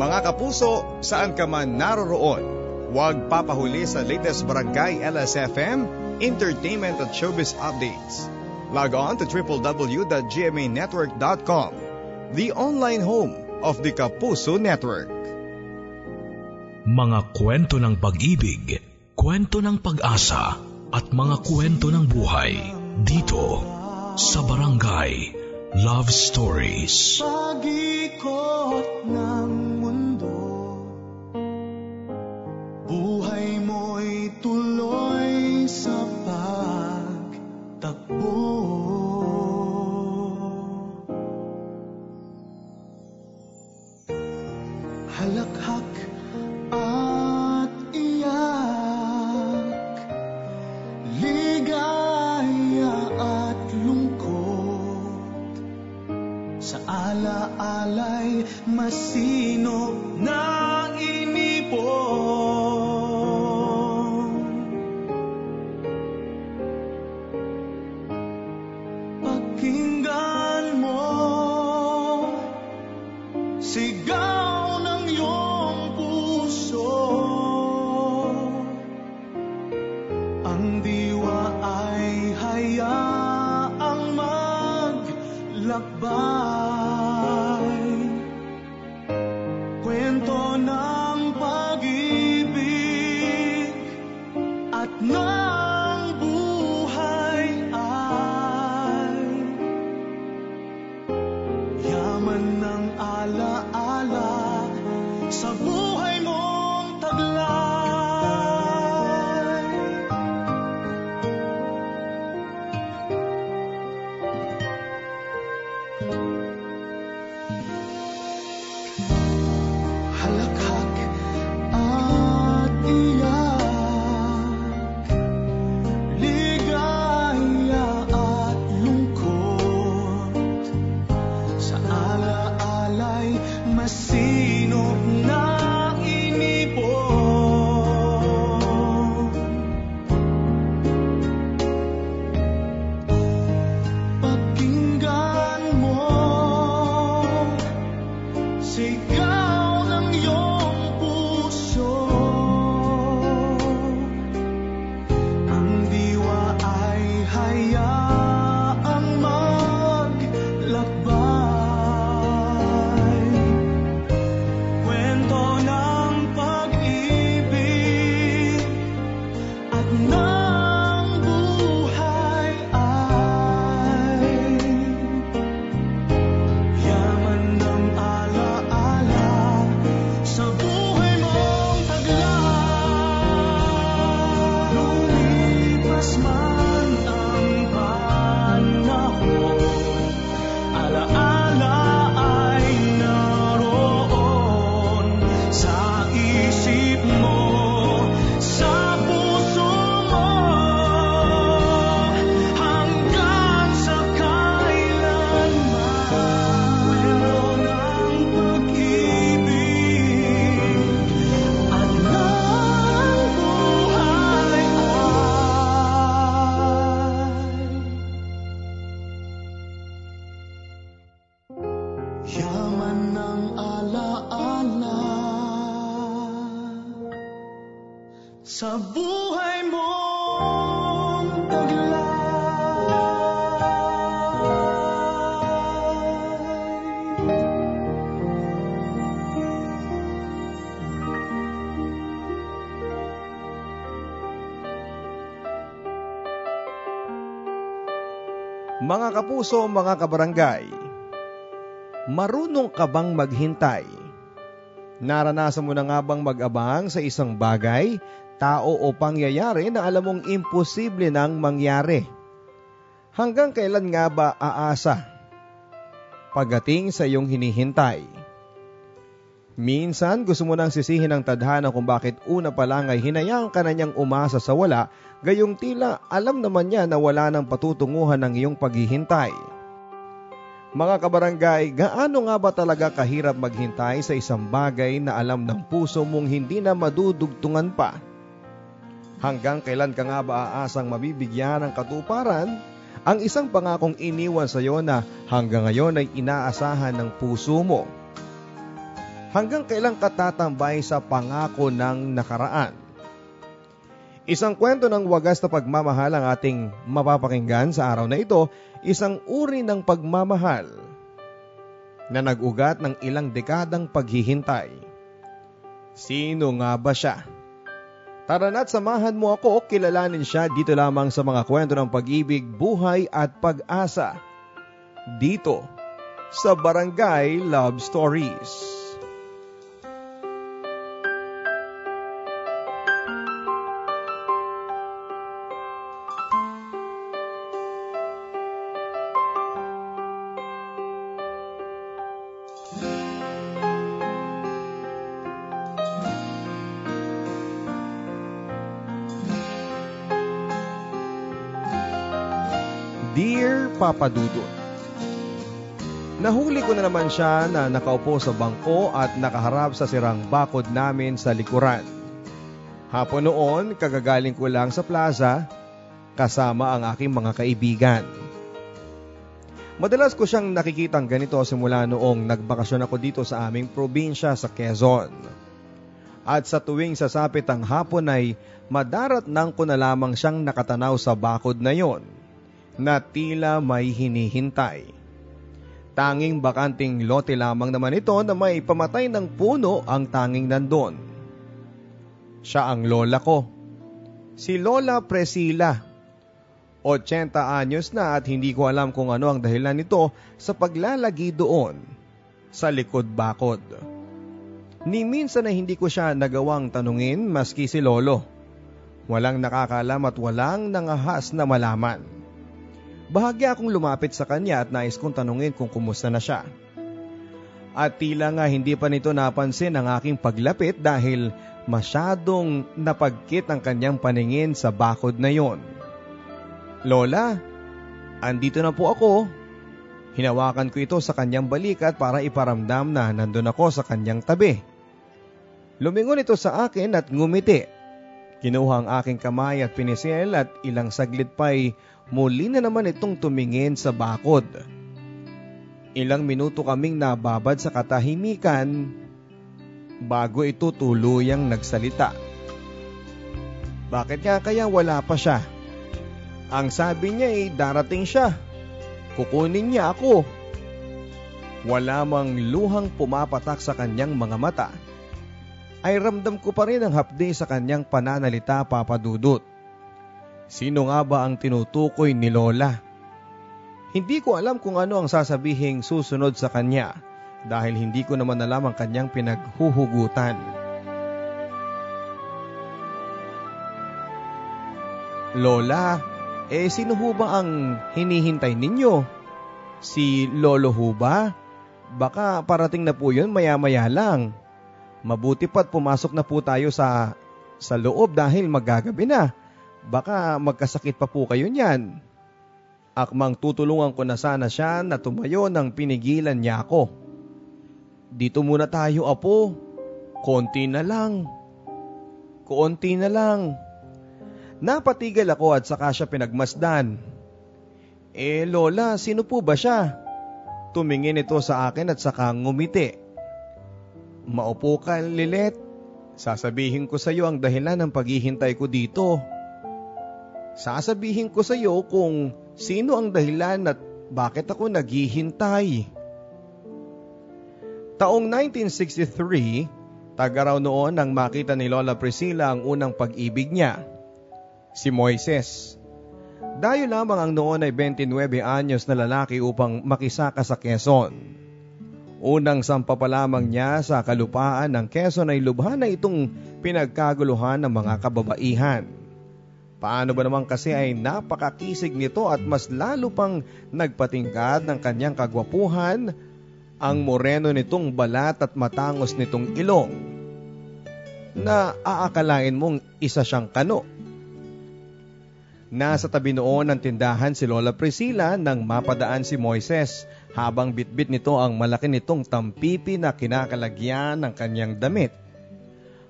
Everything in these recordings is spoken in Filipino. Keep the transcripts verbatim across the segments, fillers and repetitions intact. Mga kapuso, saan ka man naroroon, huwag papahuli sa latest Barangay L S F M, entertainment at showbiz updates. Log on to w w w dot g m a network dot com, the online home of the Kapuso Network. Mga kwento ng pag-ibig, kwento ng pag-asa, at mga kwento ng buhay dito sa Barangay Love Stories. Pag-ikot ng mundo, buhay mo'y tuloy sa pagtakbo. Halakhak at iyak, ligaya at lungkot, sa alaalay masino na inipon. Sigaw ng iyong puso, ang diwa ay hayaang maglakbay. Kwento ng pag-ibig at ng buhay ay yaman ng ala. Sa buhay mong taglay, halakhak at iyak, ligaya at lungkot, sa alaalay masinop na. Mga kapuso, mga kabarangay, marunong ka bang maghintay? Naranasan mo na nga bang mag-abang sa isang bagay, tao o pangyayari na alam mong imposible nang mangyari? Hanggang kailan nga ba aasa pagdating sa iyong hinihintay? Minsan gusto mo nang sisihin ang tadhana kung bakit una pa lang ay hinayang ka na niyang umasa sa wala, gayong tila alam naman niya na wala nang patutunguhan ng iyong paghihintay. Mga kabarangay, gaano nga ba talaga kahirap maghintay sa isang bagay na alam ng puso mong hindi na madudugtungan pa? Hanggang kailan ka nga ba aasang mabibigyan ng katuparan ang isang pangakong iniwan sa iyo na hanggang ngayon ay inaasahan ng puso mo? Hanggang kailan katatambay sa pangako ng nakaraan? Isang kwento ng wagas na pagmamahal ang ating mapapakinggan sa araw na ito, isang uri ng pagmamahal na nag-ugat ng ilang dekadang paghihintay. Sino nga ba siya? Tara na't samahan mo ako o kilalanin siya dito lamang sa mga kwento ng pag-ibig, buhay at pag-asa. Dito sa Barangay Love Stories. Dear Papa Dudut, nahuli ko na naman siya na nakaupo sa bangko at nakaharap sa sirang bakod namin sa likuran. Hapon noon, kagagaling ko lang sa plaza kasama ang aking mga kaibigan. Madalas ko siyang nakikitang ganito simula noong nagbakasyon ako dito sa aming probinsya sa Quezon. At sa tuwing sasapit ang hapon ay madarat nang ko na lamang siyang nakatanaw sa bakod na yon, na tila may hinihintay. Tanging bakanting lote lamang naman ito na may pamatay ng puno ang tanging nandun. Siya ang lola ko. Si Lola Priscilla. eighty anyos na at hindi ko alam kung ano ang dahilan nito sa paglalagi doon sa likod-bakod. Ni minsan na hindi ko siya nagawang tanungin maski si Lolo. Walang nakakalam at walang nangahas na malaman. Bahagya akong lumapit sa kanya at nais kong tanungin kung kumusta na siya. At tila nga hindi pa nito napansin ang aking paglapit dahil masyadong napagkit ang kanyang paningin sa bakod na yon. "Lola, andito na po ako." Hinawakan ko ito sa kanyang balikat para iparamdam na nandun ako sa kanyang tabi. Lumingon ito sa akin at ngumiti. Kinuha ang aking kamay at pinisil at ilang saglit pa'y muli na naman itong tumingin sa bakod. Ilang minuto kaming nababad sa katahimikan bago ito tuluyang nagsalita. Bakit nga kaya wala pa siya? Ang sabi niya ay darating siya. Kukunin niya ako. Wala mang luhang pumapatak sa kanyang mga mata. Ay ramdam ko pa rin ang hapdi sa kanyang pananalita, Papa Dudut. Sino nga ba ang tinutukoy ni Lola? Hindi ko alam kung ano ang sasabihing susunod sa kanya dahil hindi ko naman alam ang kanyang pinaghuhugutan. Lola, eh sino ho ba ang hinihintay ninyo? Si Lolo ho ba? Baka parating na po yun maya-maya lang. Mabuti pa't pumasok na po tayo sa, sa loob dahil magagabi na. Baka magkasakit pa po kayo niyan. Akmang tutulungan ko na sana siya na tumayo nang pinigilan niya ako. Dito muna tayo, apo. Konti na lang. Konti na lang. Napatigil ako at saka siya pinagmasdan. Eh, Lola, sino po ba siya? Tumingin ito sa akin at saka ngumiti. Maupo ka, Lilet. Sasabihin ko sa iyo ang dahilan ng paghihintay ko dito. Sasabihin ko sa iyo kung sino ang dahilan at bakit ako naghihintay. Taong nineteen sixty-three, tagaraw noon nang makita ni Lola Priscilla ang unang pag-ibig niya, si Moises. Dayo lamang ang noon ay twenty-nine anyos na lalaki upang makisaka sa Quezon. Unang sampa pa lamang niya sa kalupaan ng Quezon ay lubha na itong pinagkaguluhan ng mga kababaihan. Paano ba naman kasi ay napakakisig nito at mas lalo pang nagpatingkad ng kanyang kagwapuhan ang moreno nitong balat at matangos nitong ilong na aakalain mong isa siyang kano. Nasa tabi noon ng tindahan si Lola Priscilla nang mapadaan si Moises habang bitbit nito ang malaki nitong tampipi na kinakalagyan ng kanyang damit.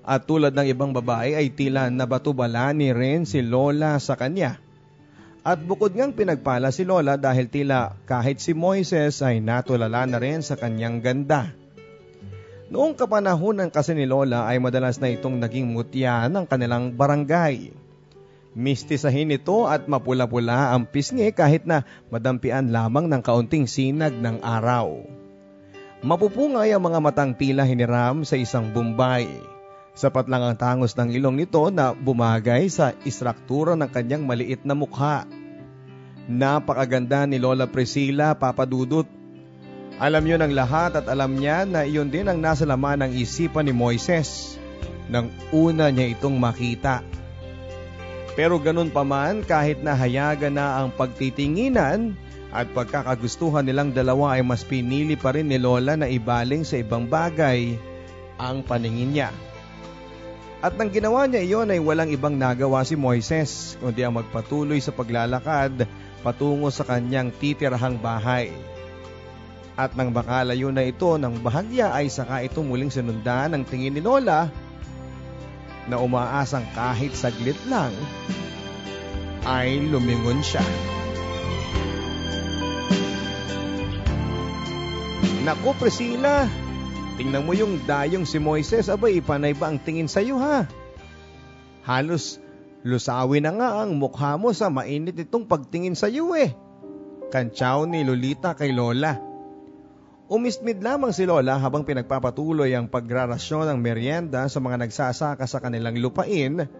At tulad ng ibang babae ay tila nabatubala ni rin si Lola sa kanya. At bukod ngang pinagpala si Lola dahil tila kahit si Moises ay natulala na rin sa kanyang ganda. Noong kapanahunan kasi ni Lola ay madalas na itong naging mutya ng kanilang barangay. Mistisahin ito at mapula-pula ang pisngi kahit na madampian lamang ng kaunting sinag ng araw. Mapupungay ang mga matang tila hiniram sa isang bumbay. Sapat lang ang tangos ng ilong nito na bumagay sa istruktura ng kanyang maliit na mukha. Napakaganda ni Lola Priscilla, Papa Dudut. Alam yun ang lahat at alam niya na iyon din ang nasa laman ng isipan ni Moises nang una niya itong makita. Pero ganun pa man, kahit nahayagan na ang pagtitinginan at pagkakagustuhan nilang dalawa ay mas pinili pa rin ni Lola na ibaling sa ibang bagay ang paningin niya. At nang ginawa niya iyon ay walang ibang nagawa si Moises kundi ang magpatuloy sa paglalakad patungo sa kanyang titirahang bahay. At nang makalayo na ito ng bahagya ay saka ito muling sinundan ng tingin ni Lola na umaasang kahit saglit lang ay lumingon siya. Naku Priscilla, tingnan mo yung dayong si Moises, abay ipanay ba ang tingin sa iyo ha? Halos lusawi na nga ang mukha mo sa mainit itong pagtingin sa iyo eh. Kantsaw ni Lolita kay Lola. Umismid lamang si Lola habang pinagpapatuloy ang pagrarasyon ng merienda sa mga nagsasaka sa kanilang lupain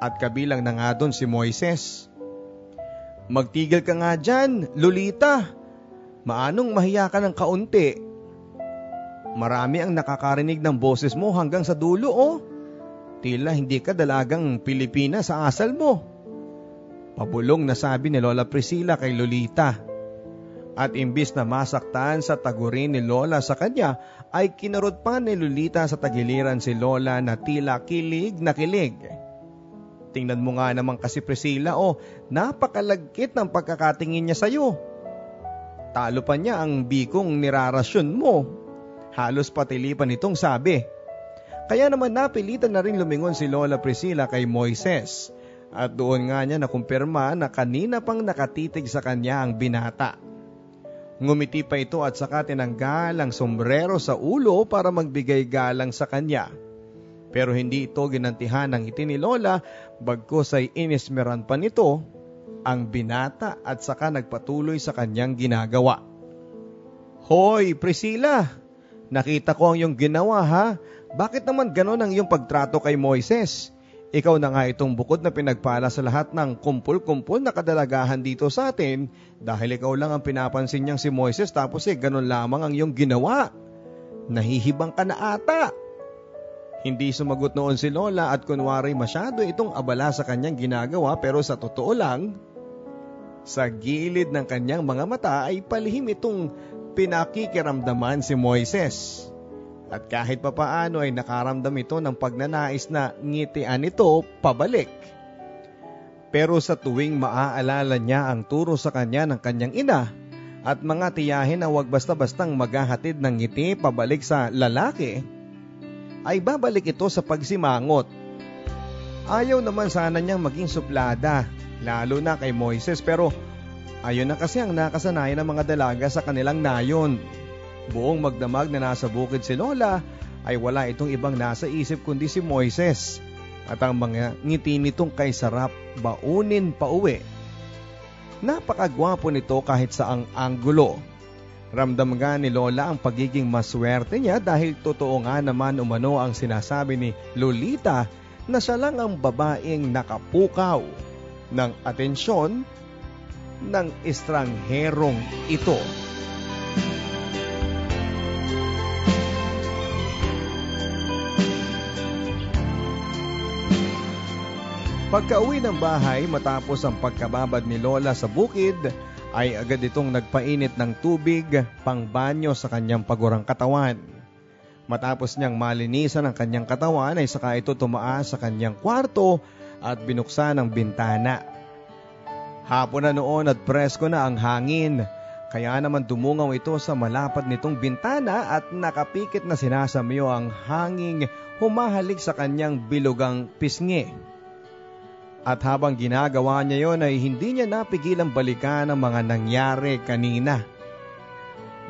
at kabilang na nga doon si Moises. Magtigil ka nga dyan, Lolita. Maanong mahiya ka ng kaunti? Marami ang nakakarinig ng boses mo hanggang sa dulo, oh. Tila hindi ka dalagang Pilipina sa asal mo. Pabulong na sabi ni Lola Priscilla kay Lolita. At imbis na masaktan sa tagurin ni Lola sa kanya, ay kinarot pa ni Lolita sa tagiliran si Lola na tila kilig na kilig. Tingnan mo nga naman kasi Priscilla, oh, napakalagkit ng pagkakatingin niya sa'yo. Talo pa niya ang bikong nirarasyon mo. Halos patilipan itong sabi. Kaya naman napilitan na rin lumingon si Lola Priscilla kay Moises. At doon nga niya nakumpirma na kanina pang nakatitig sa kanya ang binata. Ngumiti pa ito at saka tinanggal ang sombrero sa ulo para magbigay galang sa kanya. Pero hindi ito ginantihan ng ngiti ni Lola, bagkus ay inismeran pa nito ang binata at saka nagpatuloy sa kanyang ginagawa. Hoy Priscilla! Nakita ko ang iyong ginawa ha. Bakit naman ganon ang iyong pagtrato kay Moises? Ikaw na nga itong bukod na pinagpala sa lahat ng kumpul-kumpul na kadalagahan dito sa atin dahil ikaw lang ang pinapansin niyang si Moises tapos eh ganon lamang ang iyong ginawa. Nahihibang ka na ata. Hindi sumagot noon si Lola at kunwari masyado itong abala sa kanyang ginagawa pero sa totoo lang, sa gilid ng kanyang mga mata ay palihim itong pinakikiramdaman si Moises. At kahit papaano ay nakaramdam ito ng pagnanais na ngitian ito pabalik. Pero sa tuwing maaalala niya ang turo sa kanya ng kanyang ina at mga tiyahin na huwag basta-bastang maghahatid ng ngiti pabalik sa lalaki, ay babalik ito sa pagsimangot. Ayaw naman sana niyang maging suplada, lalo na kay Moises, pero ayun na kasi ang nakasanayan ng mga dalaga sa kanilang nayon. Buong magdamag na nasa bukid si Lola ay wala itong ibang nasa isip kundi si Moises at ang mga ngiti nitong kay sarap baunin pa uwi. Napakagwapo nito kahit sa ang anggulo. Ramdam nga ni Lola ang pagiging maswerte niya dahil totoo nga naman umano ang sinasabi ni Lolita na siya lang ang babaeng nakapukaw ng atensyon ng estrangherong ito. Pagka-uwi ng bahay matapos ang pagkababad ni Lola sa bukid, ay agad itong nagpainit ng tubig pangbanyo sa kanyang pagurang katawan. Matapos niyang malinisan ang kanyang katawan ay saka ito tumaas sa kanyang kwarto at binuksan ang bintana. Hapon na noon at presko na ang hangin, kaya naman dumungaw ito sa malapad nitong bintana at nakapikit na sinasamyo ang hanging humahalik sa kanyang bilugang pisngi. At habang ginagawa niya yon ay hindi niya napigilang balikan ang mga nangyari kanina.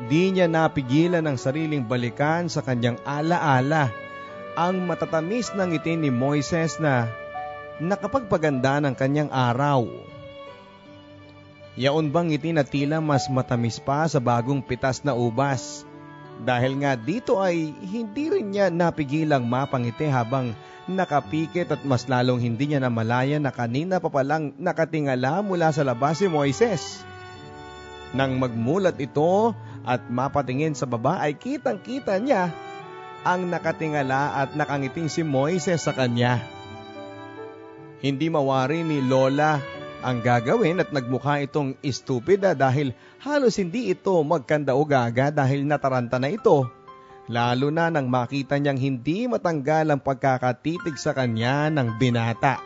Di niya napigilan ang sariling balikan sa kanyang alaala ang matatamis na ngiti ni Moises na nakapagpaganda ng kanyang araw. Yaon bang ngiti na tila mas matamis pa sa bagong pitas na ubas? Dahil nga dito ay hindi rin niya napigilang mapangiti habang nakapikit at mas lalong hindi niya namalaya na kanina pa palang nakatingala mula sa labas si Moises. Nang magmulat ito at mapatingin sa baba ay kitang-kita niya ang nakatingala at nakangiting si Moises sa kanya. Hindi mawari ni Lola ang gagawin at nagmukha itong istupida dahil halos hindi ito magkandaugaga dahil nataranta na ito. Lalo na nang makita niyang hindi matanggal ang pagkakatitig sa kanya ng binata.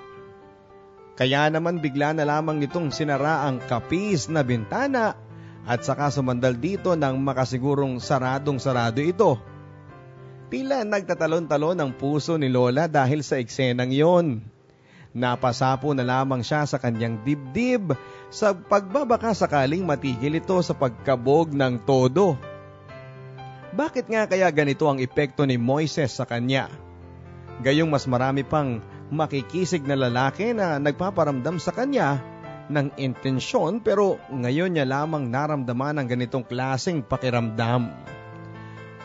Kaya naman bigla na lamang nitong sinara ang kapis na bintana at saka sumandal dito nang makasigurong saradong-sarado ito. Tila nagtatalon-talon ang puso ni Lola dahil sa eksenang yon. Napasapo na lamang siya sa kanyang dibdib sa pagbabaka sakaling matigil ito sa pagkabog ng todo. Bakit nga kaya ganito ang epekto ni Moises sa kanya? Gayong mas marami pang makikisig na lalaki na nagpaparamdam sa kanya ng intensyon pero ngayon niya lamang naramdaman ang ganitong klaseng pakiramdam.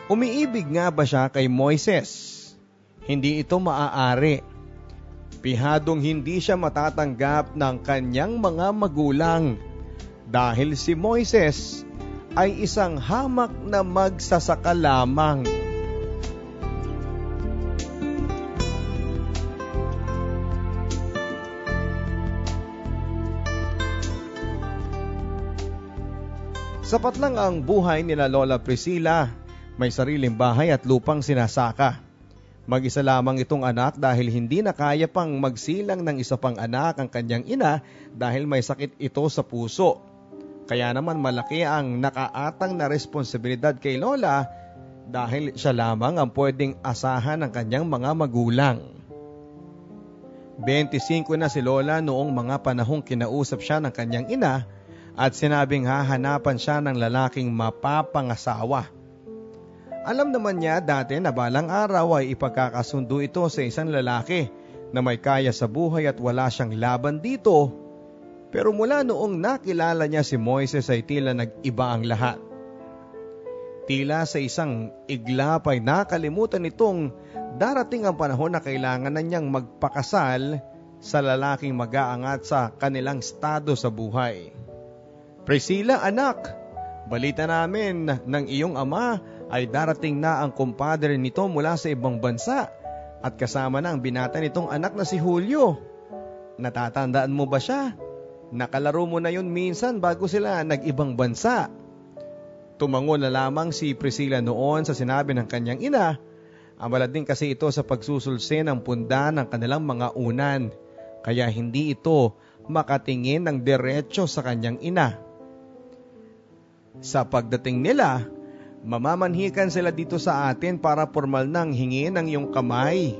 Umiibig nga ba siya kay Moises? Hindi ito maaari. Pihadong hindi siya matatanggap ng kanyang mga magulang dahil si Moises ay isang hamak na magsasaka lamang. Sapat lang ang buhay nila Lola Priscilla, may sariling bahay at lupang sinasaka. Mag-isa lamang itong anak dahil hindi na kaya pang magsilang ng isa pang anak ang kanyang ina dahil may sakit ito sa puso. Kaya naman malaki ang nakaatang na responsibilidad kay Lola dahil siya lamang ang pwedeng asahan ng kanyang mga magulang. dalawampu't singko na si Lola noong mga panahong kinausap siya ng kanyang ina at sinabing hahanapan siya ng lalaking mapapangasawa. Alam naman niya dati na balang araw ay ipagkakasundo ito sa isang lalaki na may kaya sa buhay at wala siyang laban dito. Pero mula noong nakilala niya si Moises ay tila nag-iba ang lahat. Tila sa isang iglap ay nakalimutan itong darating ang panahon na kailangan na niyang magpakasal sa lalaking mag-aangat sa kanilang estado sa buhay. Priscilla anak, balita namin ng iyong ama ay darating na ang kumpadre nito mula sa ibang bansa at kasama na ang binata nitong anak na si Julio. Natatandaan mo ba siya? Nakalaro mo na yun minsan bago sila nag-ibang bansa. Tumango na lamang si Priscilla noon sa sinabi ng kanyang ina. Amalad din kasi ito sa pagsusulse ng punda ng kanilang mga unan. Kaya hindi ito makatingin ng diretso sa kanyang ina. Sa pagdating nila, mamamanhikan sila dito sa atin para formal nang hingin ang iyong kamay.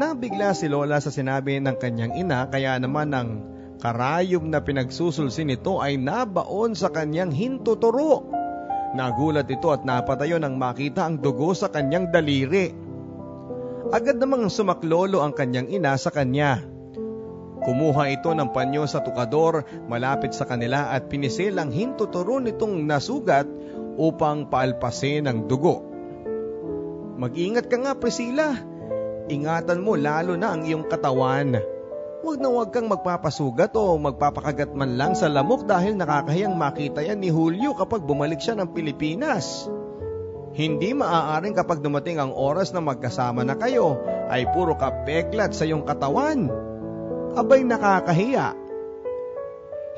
Nabigla si Lola sa sinabi ng kanyang ina kaya naman ang karayom na pinagsusulsin nito ay nabaon sa kanyang hintuturo. Nagulat ito at napatayo nang makita ang dugo sa kanyang daliri. Agad namang sumaklolo ang kanyang ina sa kanya. Kumuha ito ng panyo sa tukador malapit sa kanila at pinisil ang hintuturo nitong nasugat upang paalpasin ang dugo. Mag-ingat ka nga, Priscilla. Ingatan mo lalo na ang iyong katawan. Huwag na huwag kang magpapasugat o magpapakagat man lang sa lamok dahil nakakahiyang makita yan ni Julio kapag bumalik siya ng Pilipinas. Hindi maaaring kapag dumating ang oras na magkasama na kayo ay puro ka peklat sa iyong katawan. Abay nakakahiya.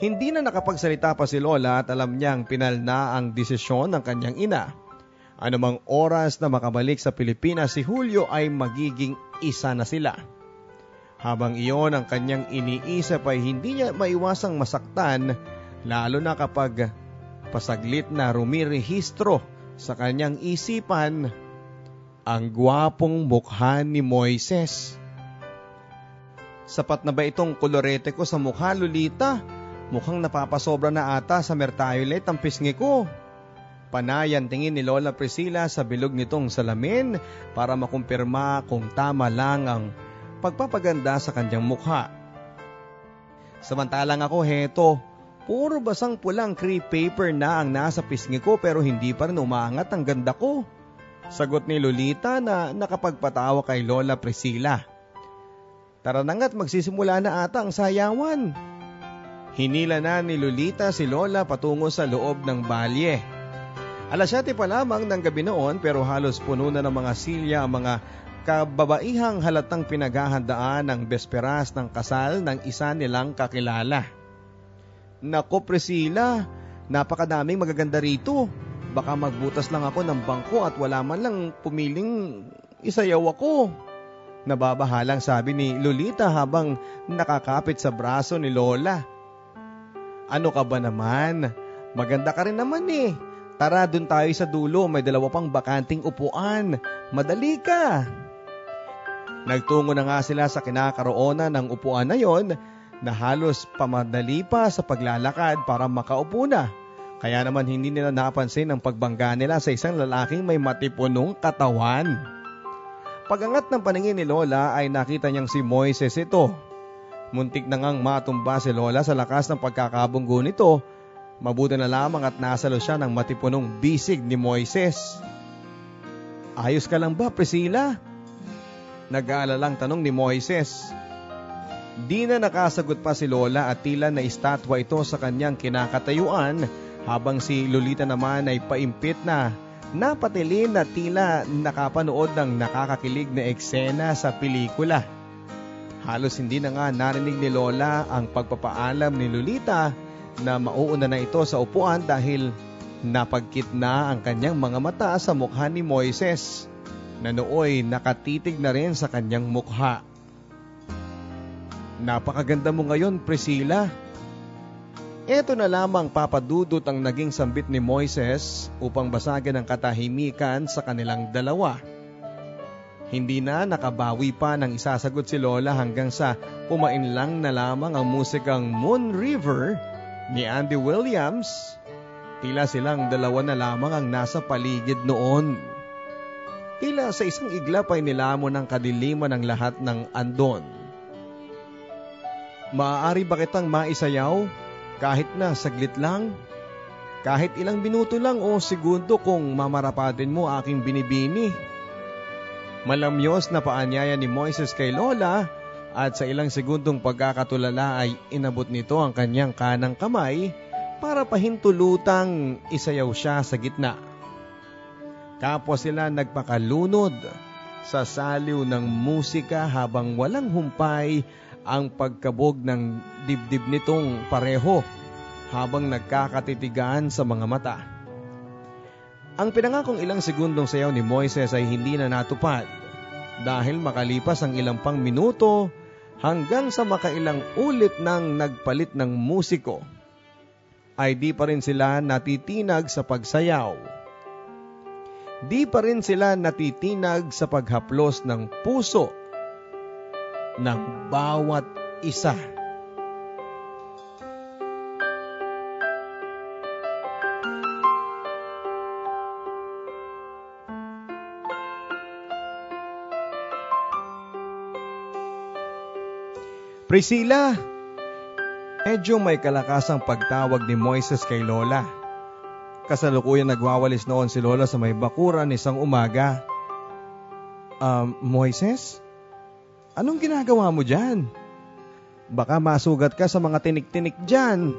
Hindi na nakapagsalita pa si Lola at alam niyang pinal na ang desisyon ng kanyang ina. Anumang oras na makabalik sa Pilipinas si Julio ay magiging isa na sila. Habang iyon ang kanyang iniisip ay hindi niya maiwasang masaktan lalo na kapag pasaglit na rumirehistro sa kanyang isipan ang gwapong mukha ni Moises. Sapat na ba itong kolorete ko sa mukha, Lolita? Mukhang napapasobra na ata sa mertiolet ang pisngi ko. Panay ang tingin ni Lola Priscilla sa bilog nitong salamin para makumpirma kung tama lang ang pagpapaganda sa kanyang mukha. Samantalang ako, heto, puro basang pulang crepe paper na ang nasa pisngi ko pero hindi pa rin umaangat ang ganda ko. Sagot ni Lolita na nakapagpatawa kay Lola Priscilla. Tara na nga't magsisimula na ata ang sayawan. Hinila na ni Lolita si Lola patungo sa loob ng balye. alas siyete pa lamang ng gabi noon pero halos puno na ng mga silya ang mga kababaihang halatang pinaghahandaan ng besperas ng kasal ng isa nilang kakilala. Naku Priscilla, napakadaming magaganda rito. Baka magbutas lang ako ng bangko at wala man lang pumiling isayaw ako. Nababahalang sabi ni Lolita habang nakakapit sa braso ni Lola. Ano ka ba naman? Maganda ka rin naman eh. Tara, dun tayo sa dulo, may dalawa pang bakanting upuan. Madali ka! Nagtungo na nga sila sa kinakaroonan ng upuan na yon na halos pamadali pa sa paglalakad para makaupo na. Kaya naman hindi nila napansin ang pagbangga nila sa isang lalaking may matipunong katawan. Pagangat ng paningin ni Lola ay nakita niyang si Moises ito. Muntik na ngang matumba si Lola sa lakas ng pagkakabunggo nito. Mabuti na lamang at nasalo siya ng matipunong bisig ni Moises. Ayos ka lang ba, Priscilla? Nag-aalalang tanong ni Moises. Di na nakasagot pa si Lola at tila na istatwa ito sa kanyang kinakatayuan habang si Lolita naman ay paimpit na napatilin na tila nakapanood ng nakakakilig na eksena sa pelikula. Halos hindi na nga narinig ni Lola ang pagpapaalam ni Lolita na mauuna na ito sa upuan dahil napagkit na ang kanyang mga mata sa mukha ni Moises na nooy nakatitig na rin sa kanyang mukha. Napakaganda mo ngayon, Priscilla. Ito na lamang papadudot ang naging sambit ni Moises upang basagin ang katahimikan sa kanilang dalawa. Hindi na nakabawi pa nang isasagot si Lola hanggang sa pumainlang na lamang ang musikang Moon River ni Andy Williams. Tila silang dalawa na lamang ang nasa paligid noon. Tila sa isang iglap ay nilamon ng kadiliman ang lahat ng andon. Maaari ba kitang maisayaw? Kahit na saglit lang? Kahit ilang minuto lang o segundo kung mamarapatin mo aking binibini? Malamyos na paanyaya ni Moises kay Lola. At sa ilang segundong pagkakatulala ay inabot nito ang kanyang kanang kamay para pahintulutang isayaw siya sa gitna. Kapwa sila nagpakalunod sa saliw ng musika habang walang humpay ang pagkabog ng dibdib nitong pareho habang nagkakatitigan sa mga mata. Ang pinangakong ilang segundong sayaw ni Moises ay hindi na natupad dahil makalipas ang ilang pang minuto hanggang sa makailang ulit ng nagpalit ng musiko, ay di pa rin sila natitinag sa pagsayaw. Di pa rin sila natitinag sa paghaplos ng puso ng bawat isa. Priscilla, medyo may kalakasang pagtawag ni Moises kay Lola. Kasalukuyan nagwawalis noon si Lola sa may bakuran isang umaga. Um, Moises? Anong ginagawa mo dyan? Baka masugat ka sa mga tinik-tinik dyan.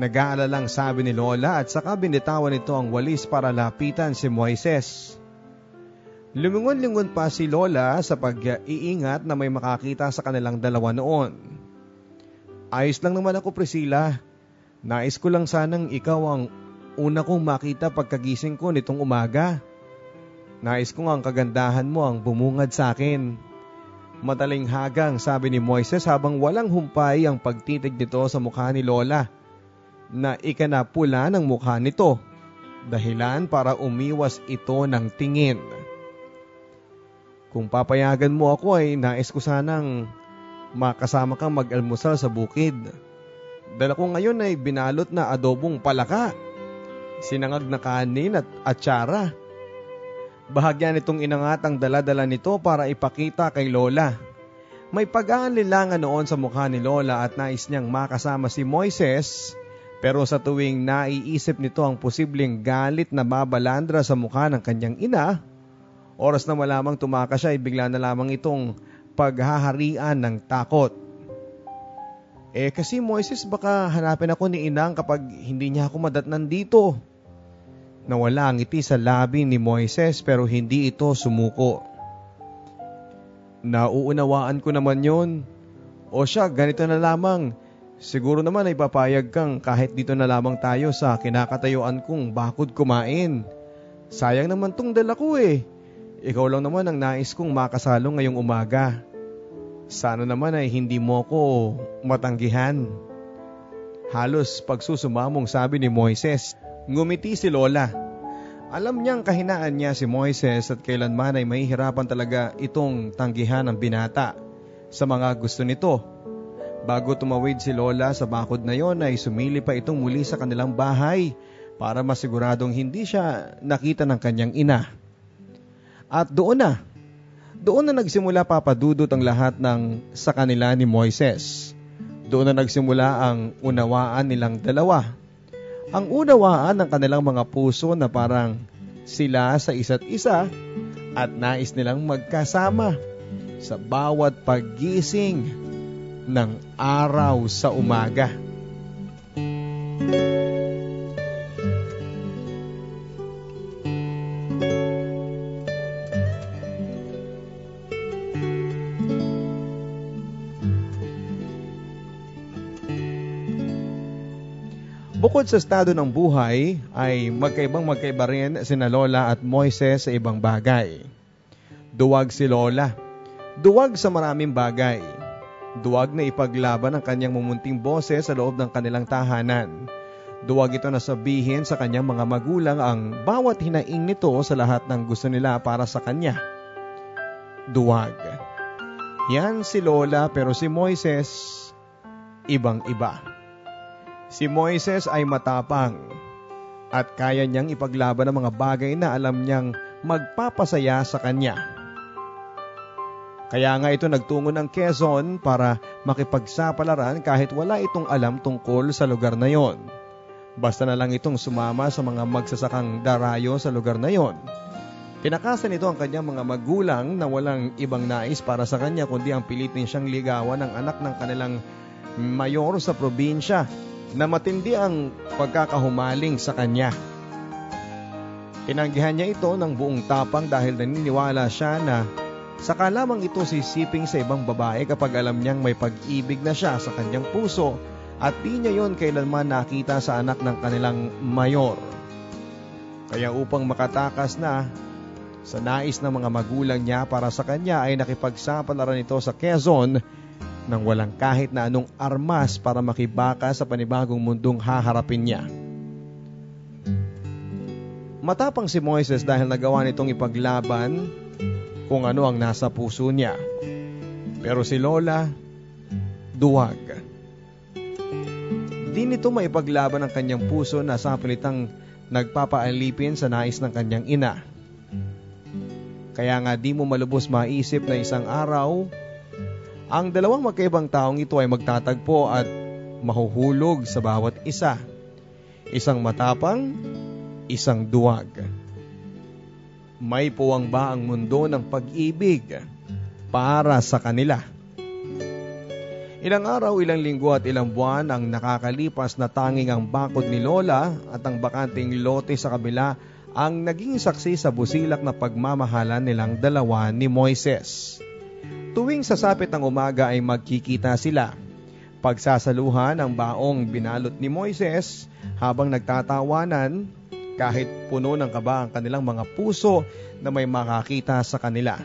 Nag-aalalang sabi ni Lola at saka binitawan nito ang walis para lapitan si Moises. Lumingon-lingon pa si Lola sa pag-iingat na may makakita sa kanilang dalawa noon. Ayos lang naman ako, Priscilla. Nais ko lang sanang ikaw ang una kong makita pagkagising ko nitong umaga. Nais ko nga ang kagandahan mo ang bumungad sa akin. Matalinghagang sabi ni Moises habang walang humpay ang pagtitig nito sa mukha ni Lola na ikanapula ng mukha nito. Dahilan para umiwas ito ng tingin. Kung papayagan mo ako ay nais ko sanang makasama kang mag-almusal sa bukid. Dala ko ngayon ay binalot na adobong palaka. sinangag na kanin at atsara. Bahagyan itong inangat ang dala-dala nito para ipakita kay Lola. May pag-aalilangan noon sa mukha ni Lola at nais niyang makasama si Moises, pero sa tuwing naiisip nito ang posibleng galit na babalandra sa mukha ng kanyang ina, oras na malamang tumakas siya ay bigla na lamang itong paghaharian ng takot. Eh kasi Moises, baka hanapin ako ni Inang kapag hindi niya ako madatnan dito. Nawala ang ngiti sa labi ni Moises pero hindi ito sumuko. Nauunawaan ko naman yon. O siya, ganito na lamang. Siguro naman ay papayag kang kahit dito na lamang tayo sa kinakatayuan kong bakod kumain. Sayang naman tong dala ko eh. Ikaw lang naman ang nais kong makasalo ngayong umaga. Sana naman ay hindi mo ko matanggihan. Halos pagsusumamong sabi ni Moises. Ngumiti si Lola. Alam niyang kahinaan niya si Moises at kailanman ay mahihirapan talaga itong tanggihan ng binata sa mga gusto nito. Bago tumawid si Lola sa bakod na yon ay sumili pa itong muli sa kanilang bahay para masiguradong hindi siya nakita ng kanyang ina. At doon na, doon na nagsimula papadudot ang lahat ng sa kanila ni Moises. Doon na nagsimula ang unawaan nilang dalawa. Ang unawaan ng kanilang mga puso na parang sila sa isa't isa at nais nilang magkasama sa bawat paggising ng araw sa umaga. Bukod sa estado ng buhay, ay magkaibang magkaiba rin sina Lola at Moises sa ibang bagay. Duwag si Lola. Duwag sa maraming bagay. Duwag na ipaglaban ang kanyang mumunting boses sa loob ng kanilang tahanan. Duwag ito na sabihin sa kanyang mga magulang ang bawat hinaing nito sa lahat ng gusto nila para sa kanya. Duwag. Yan si Lola, pero si Moises, ibang-iba. Si Moises ay matapang at kaya niyang ipaglaban ang mga bagay na alam niyang magpapasaya sa kanya. Kaya nga ito nagtungo ng Quezon para makipagsapalaran kahit wala itong alam tungkol sa lugar na yon. Basta na lang itong sumama sa mga magsasakang darayo sa lugar na yon. Pinakasan nito ang kanyang mga magulang na walang ibang nais para sa kanya kundi ang pilitin siyang ligawan ng anak ng kanilang mayor sa probinsya na matindi ang pagkakahumaling sa kanya. Tinanggihan niya ito ng buong tapang dahil naniniwala siya na saka lamang ito sisiping sa ibang babae kapag alam niyang may pag-ibig na siya sa kanyang puso at di niya yon kailanman nakita sa anak ng kanilang mayor. Kaya upang makatakas na sa nais ng mga magulang niya para sa kanya ay nakipagsapalaran ito sa Quezon nang walang kahit na anong armas para makibaka sa panibagong mundong haharapin niya. Matapang si Moises dahil nagawa nitong ipaglaban kung ano ang nasa puso niya. Pero si Lola, duwag. Di nito maipaglaban ang kanyang puso na sa pilitang nagpapaalipin sa nais ng kanyang ina. Kaya nga di mo malubos maisip na isang araw, ang dalawang magkaibang taong ito ay magtatagpo at mahuhulog sa bawat isa. Isang matapang, isang duwag. May puwang ba ang mundo ng pag-ibig para sa kanila? Ilang araw, ilang linggo at ilang buwan ang nakakalipas na tanging ang bakod ni Lola at ang bakanting lote sa kabila ang naging saksi sa busilak na pagmamahalan nilang dalawa ni Moises. Tuwing sasapit ng umaga ay magkikita sila. Pagsasaluhan ang baong binalot ni Moises habang nagtatawanan kahit puno ng kaba ang kanilang mga puso na may makakita sa kanila.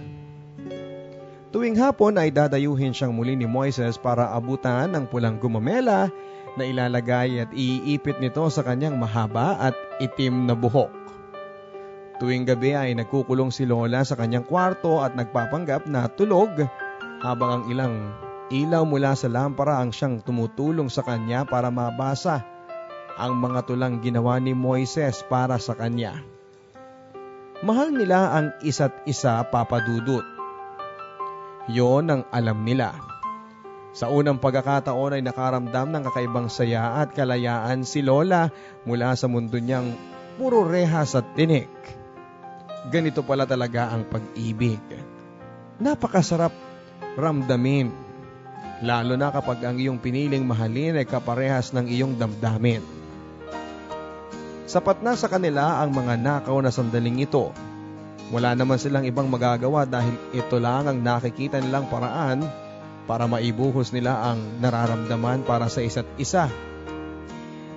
Tuwing hapon ay dadayuhin siyang muli ni Moises para abutan ang pulang gumamela na ilalagay at iipit nito sa kanyang mahaba at itim na buhok. Tuwing gabi ay nagkukulong si Lola sa kanyang kwarto at nagpapanggap na tulog habang ang ilang ilaw mula sa lampara ang siyang tumutulong sa kanya para mabasa ang mga tulang ginawa ni Moises para sa kanya. Mahal nila ang isa't isa, Papa Dudut. Yon ang alam nila. Sa unang pagkakataon ay nakaramdam ng kakaibang saya at kalayaan si Lola mula sa mundo niyang puro rehas at tinik. Ganito pala talaga ang pag-ibig. Napakasarap ramdamin, lalo na kapag ang iyong piniling mahalin ay kaparehas ng iyong damdamin. Sapat na sa kanila ang mga nakaw na sandaling ito. Wala naman silang ibang magagawa dahil ito lang ang nakikita nilang paraan para maibuhos nila ang nararamdaman para sa isa't isa.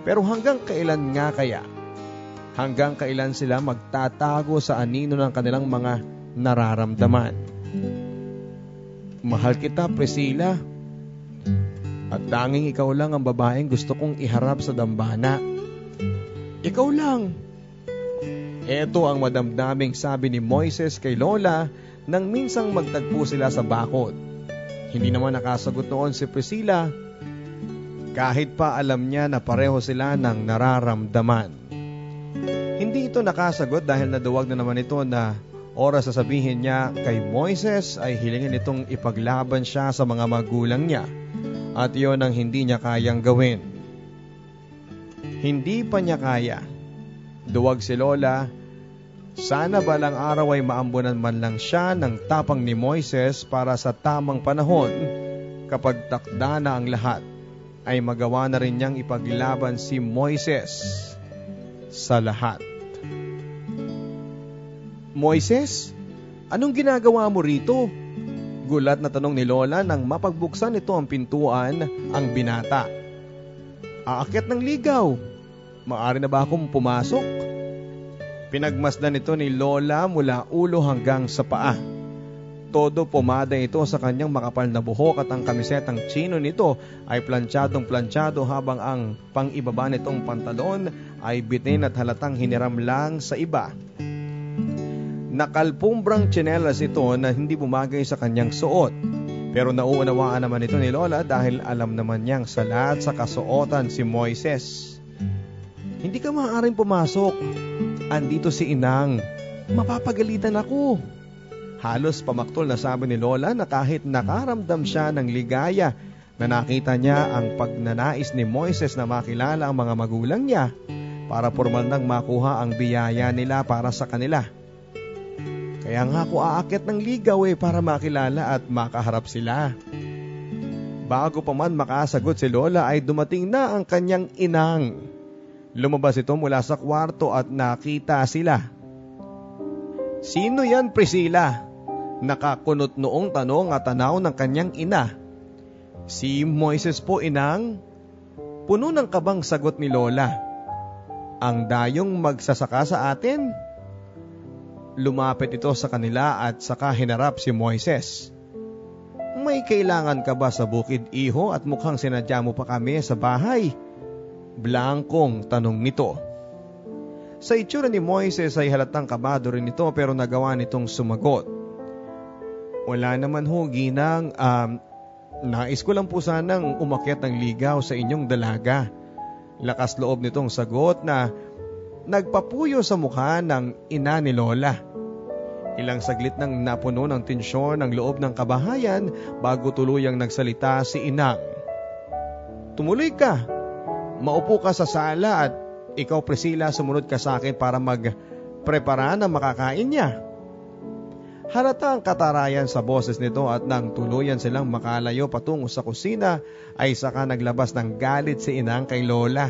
Pero hanggang kailan nga kaya? Hanggang kailan sila magtatago sa anino ng kanilang mga nararamdaman? Mahal kita, Priscilla. At tanging ikaw lang ang babaeng gusto kong iharap sa dambana. Ikaw lang. Ito ang madamdaming sabi ni Moises kay Lola nang minsang magtagpo sila sa bakod. Hindi naman nakasagot noon si Priscilla, kahit pa alam niya na pareho sila ng nararamdaman. Hindi ito nakasagot dahil naduwag na naman ito na oras sasabihin niya kay Moises ay hilingin itong ipaglaban siya sa mga magulang niya. At iyon ang hindi niya kayang gawin. Hindi pa niya kaya. Duwag si Lola. Sana balang araw ay maambunan man lang siya ng tapang ni Moises para sa tamang panahon, kapag takda na ang lahat, ay magawa na rin niyang ipaglaban si Moises sa lahat. Moises, anong ginagawa mo rito? Gulat na tanong ni Lola nang mapagbuksan nito ang pintuan ang binata. Aakyat ng ligaw. Maari na ba akong pumasok? Pinagmasdan ito ni Lola mula ulo hanggang sa paa. Todo pumada ito sa kanyang makapal na buhok at ang kamisetang chino nito ay plantsadong-plantsado habang ang pang-ibaba nitong pantalon ay bitin at halatang hiniram lang sa iba. Nakalpumbrang tsinelas ito na hindi bumagay sa kanyang suot. Pero nauunawaan naman ito ni Lola dahil alam naman niyang salat sa kasuotan si Moises. Hindi ka maaaring pumasok. Andito si Inang. Mapapagalitan ako. Halos pamaktol na sabi ni Lola na kahit nakaramdam siya ng ligaya na nakita niya ang pagnanais ni Moises na makilala ang mga magulang niya para pormal nang makuha ang biyaya nila para sa kanila. Kaya nga ako aakyat ng ligaw eh para makilala at makaharap sila. Bago pa man makasagot si Lola ay dumating na ang kanyang inang. Lumabas ito mula sa kwarto at nakita sila. Sino yan, Priscilla? Nakakunot noong tanong at tanaw ng kanyang ina. Si Moises po, inang. Puno ng kabang sagot ni Lola. Ang dayong magsasaka sa atin? Lumapit ito sa kanila at saka hinarap si Moises. May kailangan ka ba sa bukid, iho, at mukhang sinadya mo pa kami sa bahay? Blankong tanong nito. Sa itsura ni Moises ay halatang kabado rin ito pero nagawa nitong sumagot. Wala naman ho, ginang, um, nais ko lang po sanang umakyat ng ligaw sa inyong dalaga. Lakas loob nitong sagot na nagpapuyo sa mukha ng ina ni Lola. Ilang saglit nang napuno ng tensyon ang loob ng kabahayan bago tuluyang nagsalita si inang. Tumuloy ka. Maupo ka sa sala at ikaw, Priscilla, sumunod ka sa akin para mag-prepara ng makakain niya. Halata ang katarayan sa boses nito at nang tuluyan silang makalayo patungo sa kusina ay saka naglabas ng galit si inang kay Lola.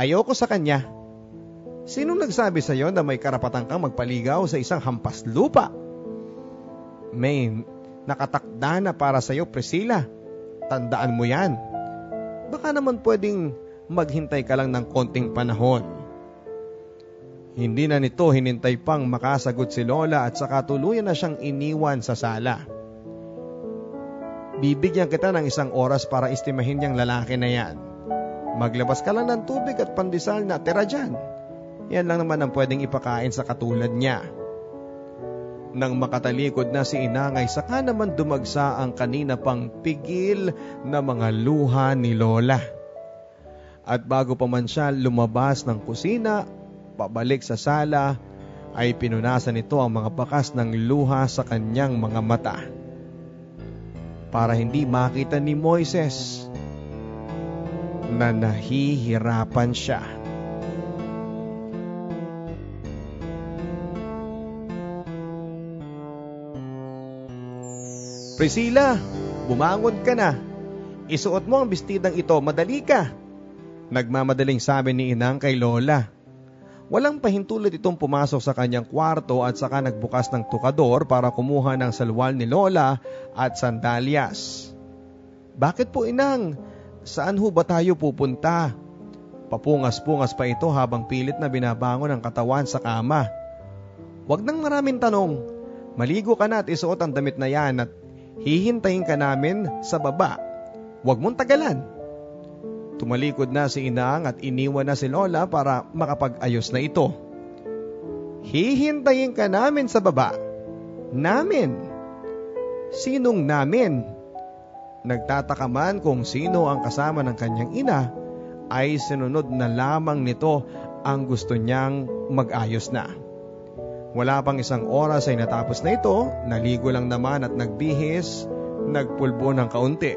Ayoko sa kanya. Sinong nagsabi sa iyo na may karapatan kang magpaligaw sa isang hampas lupa? May nakatakda na para sa iyo, Priscilla. Tandaan mo yan. Baka naman pwedeng maghintay ka lang ng konting panahon. Hindi na nito hinintay pang makasagot si Lola at saka tuluyan na siyang iniwan sa sala. Bibigyan kita ng isang oras para istimahin yung lalaki na yan. Maglabas ka lang ng tubig at pandesal na tira dyan. Yan lang naman ang pwedeng ipakain sa katulad niya. Nang makatalikod na si inangay, saka naman dumagsa ang kanina pang pigil na mga luha ni Lola. At bago pa man siya lumabas ng kusina, pabalik sa sala, ay pinunasan nito ang mga bakas ng luha sa kanyang mga mata para hindi makita ni Moises na nahihirapan siya. Priscilla, bumangon ka na. Isuot mo ang bestidang ito, madali ka. Nagmamadaling sabi ni Inang kay Lola. Walang pahintulot itong pumasok sa kanyang kwarto at saka nagbukas ng tukador para kumuha ng salwal ni Lola at sandalyas. Bakit po, Inang? Saan ho ba tayo pupunta? Papungas-pungas pa ito habang pilit na binabangon ang katawan sa kama. Huwag nang maraming tanong. Maligo ka na at isuot ang damit na yan at hihintayin ka namin sa baba. Huwag mong tagalan. Tumalikod na si Inang at iniwan na si Lola para makapag-ayos na ito. Hihintayin ka namin sa baba. Namin? Sinong namin? Nagtataka man kung sino ang kasama ng kanyang ina, ay sinunod na lamang nito ang gusto niyang mag-ayos na. Wala pang isang oras ay natapos na ito, naligo lang naman at nagbihis, nagpulbo ng kaunti.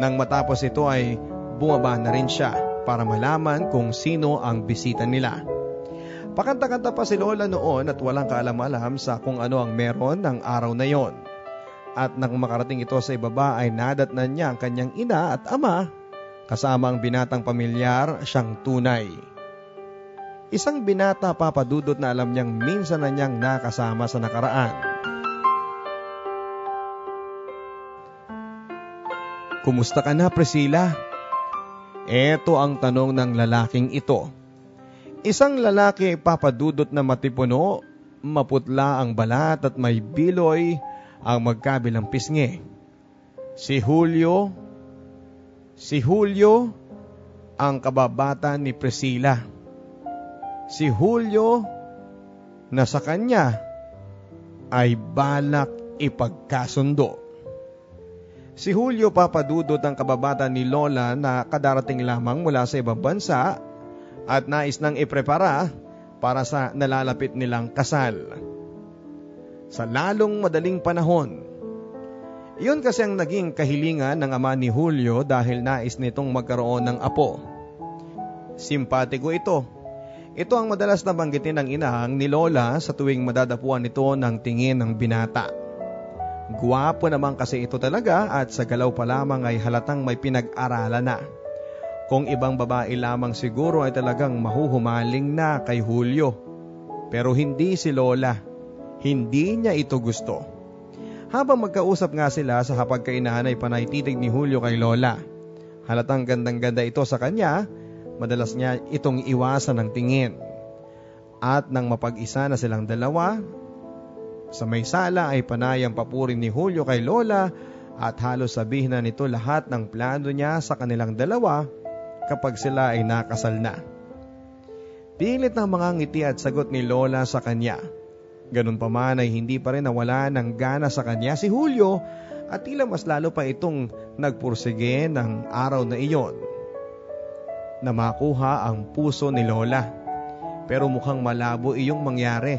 Nang matapos ito ay bumaba na rin siya para malaman kung sino ang bisita nila. Pakanta-kanta pa si Lola noon at walang kaalam-alam sa kung ano ang meron ng araw na yon. At nang makarating ito sa ibaba ay nadatnan niya ang kanyang ina at ama kasama ang binatang pamilyar siyang tunay. Isang binata papadudot na alam niyang minsan na niyang nakasama sa nakaraan. Kumusta ka na, Priscilla? Ito ang tanong ng lalaking ito. Isang lalaki papadudot na matipuno, maputla ang balat at may biloy ang magkabilang pisngi. Si Julio, si Julio ang kababata ni Priscilla. Si Julio na sa kanya ay balak ipagkasundo. Si Julio papadudot ang kababata ni Lola na kadarating lamang mula sa ibang bansa at nais nang iprepara para sa nalalapit nilang kasal. Sa lalong madaling panahon. Iyon kasi ang naging kahilingan ng ama ni Julio dahil nais nitong magkaroon ng apo. Simpatiko ito. Ito ang madalas na banggitin ng inahang ni Lola sa tuwing madadapuan ito ng tingin ng binata. Guwapo naman kasi ito talaga at sa galaw pa lamang ay halatang may pinag-aralan na. Kung ibang babae lamang siguro ay talagang mahuhumaling na kay Julio. Pero hindi si Lola. Hindi niya ito gusto. Habang magkausap nga sila sa hapagkainan ay panay titig ni Julio kay Lola. Halatang gandang-ganda ito sa kanya, madalas niya itong iwasan ng tingin. At nang mapag-isa na silang dalawa, sa may sala ay panayang papuri ni Julio kay Lola at halos sabihin na nito lahat ng plano niya sa kanilang dalawa kapag sila ay nakasal na. Pilit na mga ngiti at sagot ni Lola sa kanya. Ganun pa man ay hindi pa rin nawala ng gana sa kanya si Julio at tila mas lalo pa itong nagpursige ng araw na iyon na makuha ang puso ni Lola. Pero mukhang malabo iyong mangyari.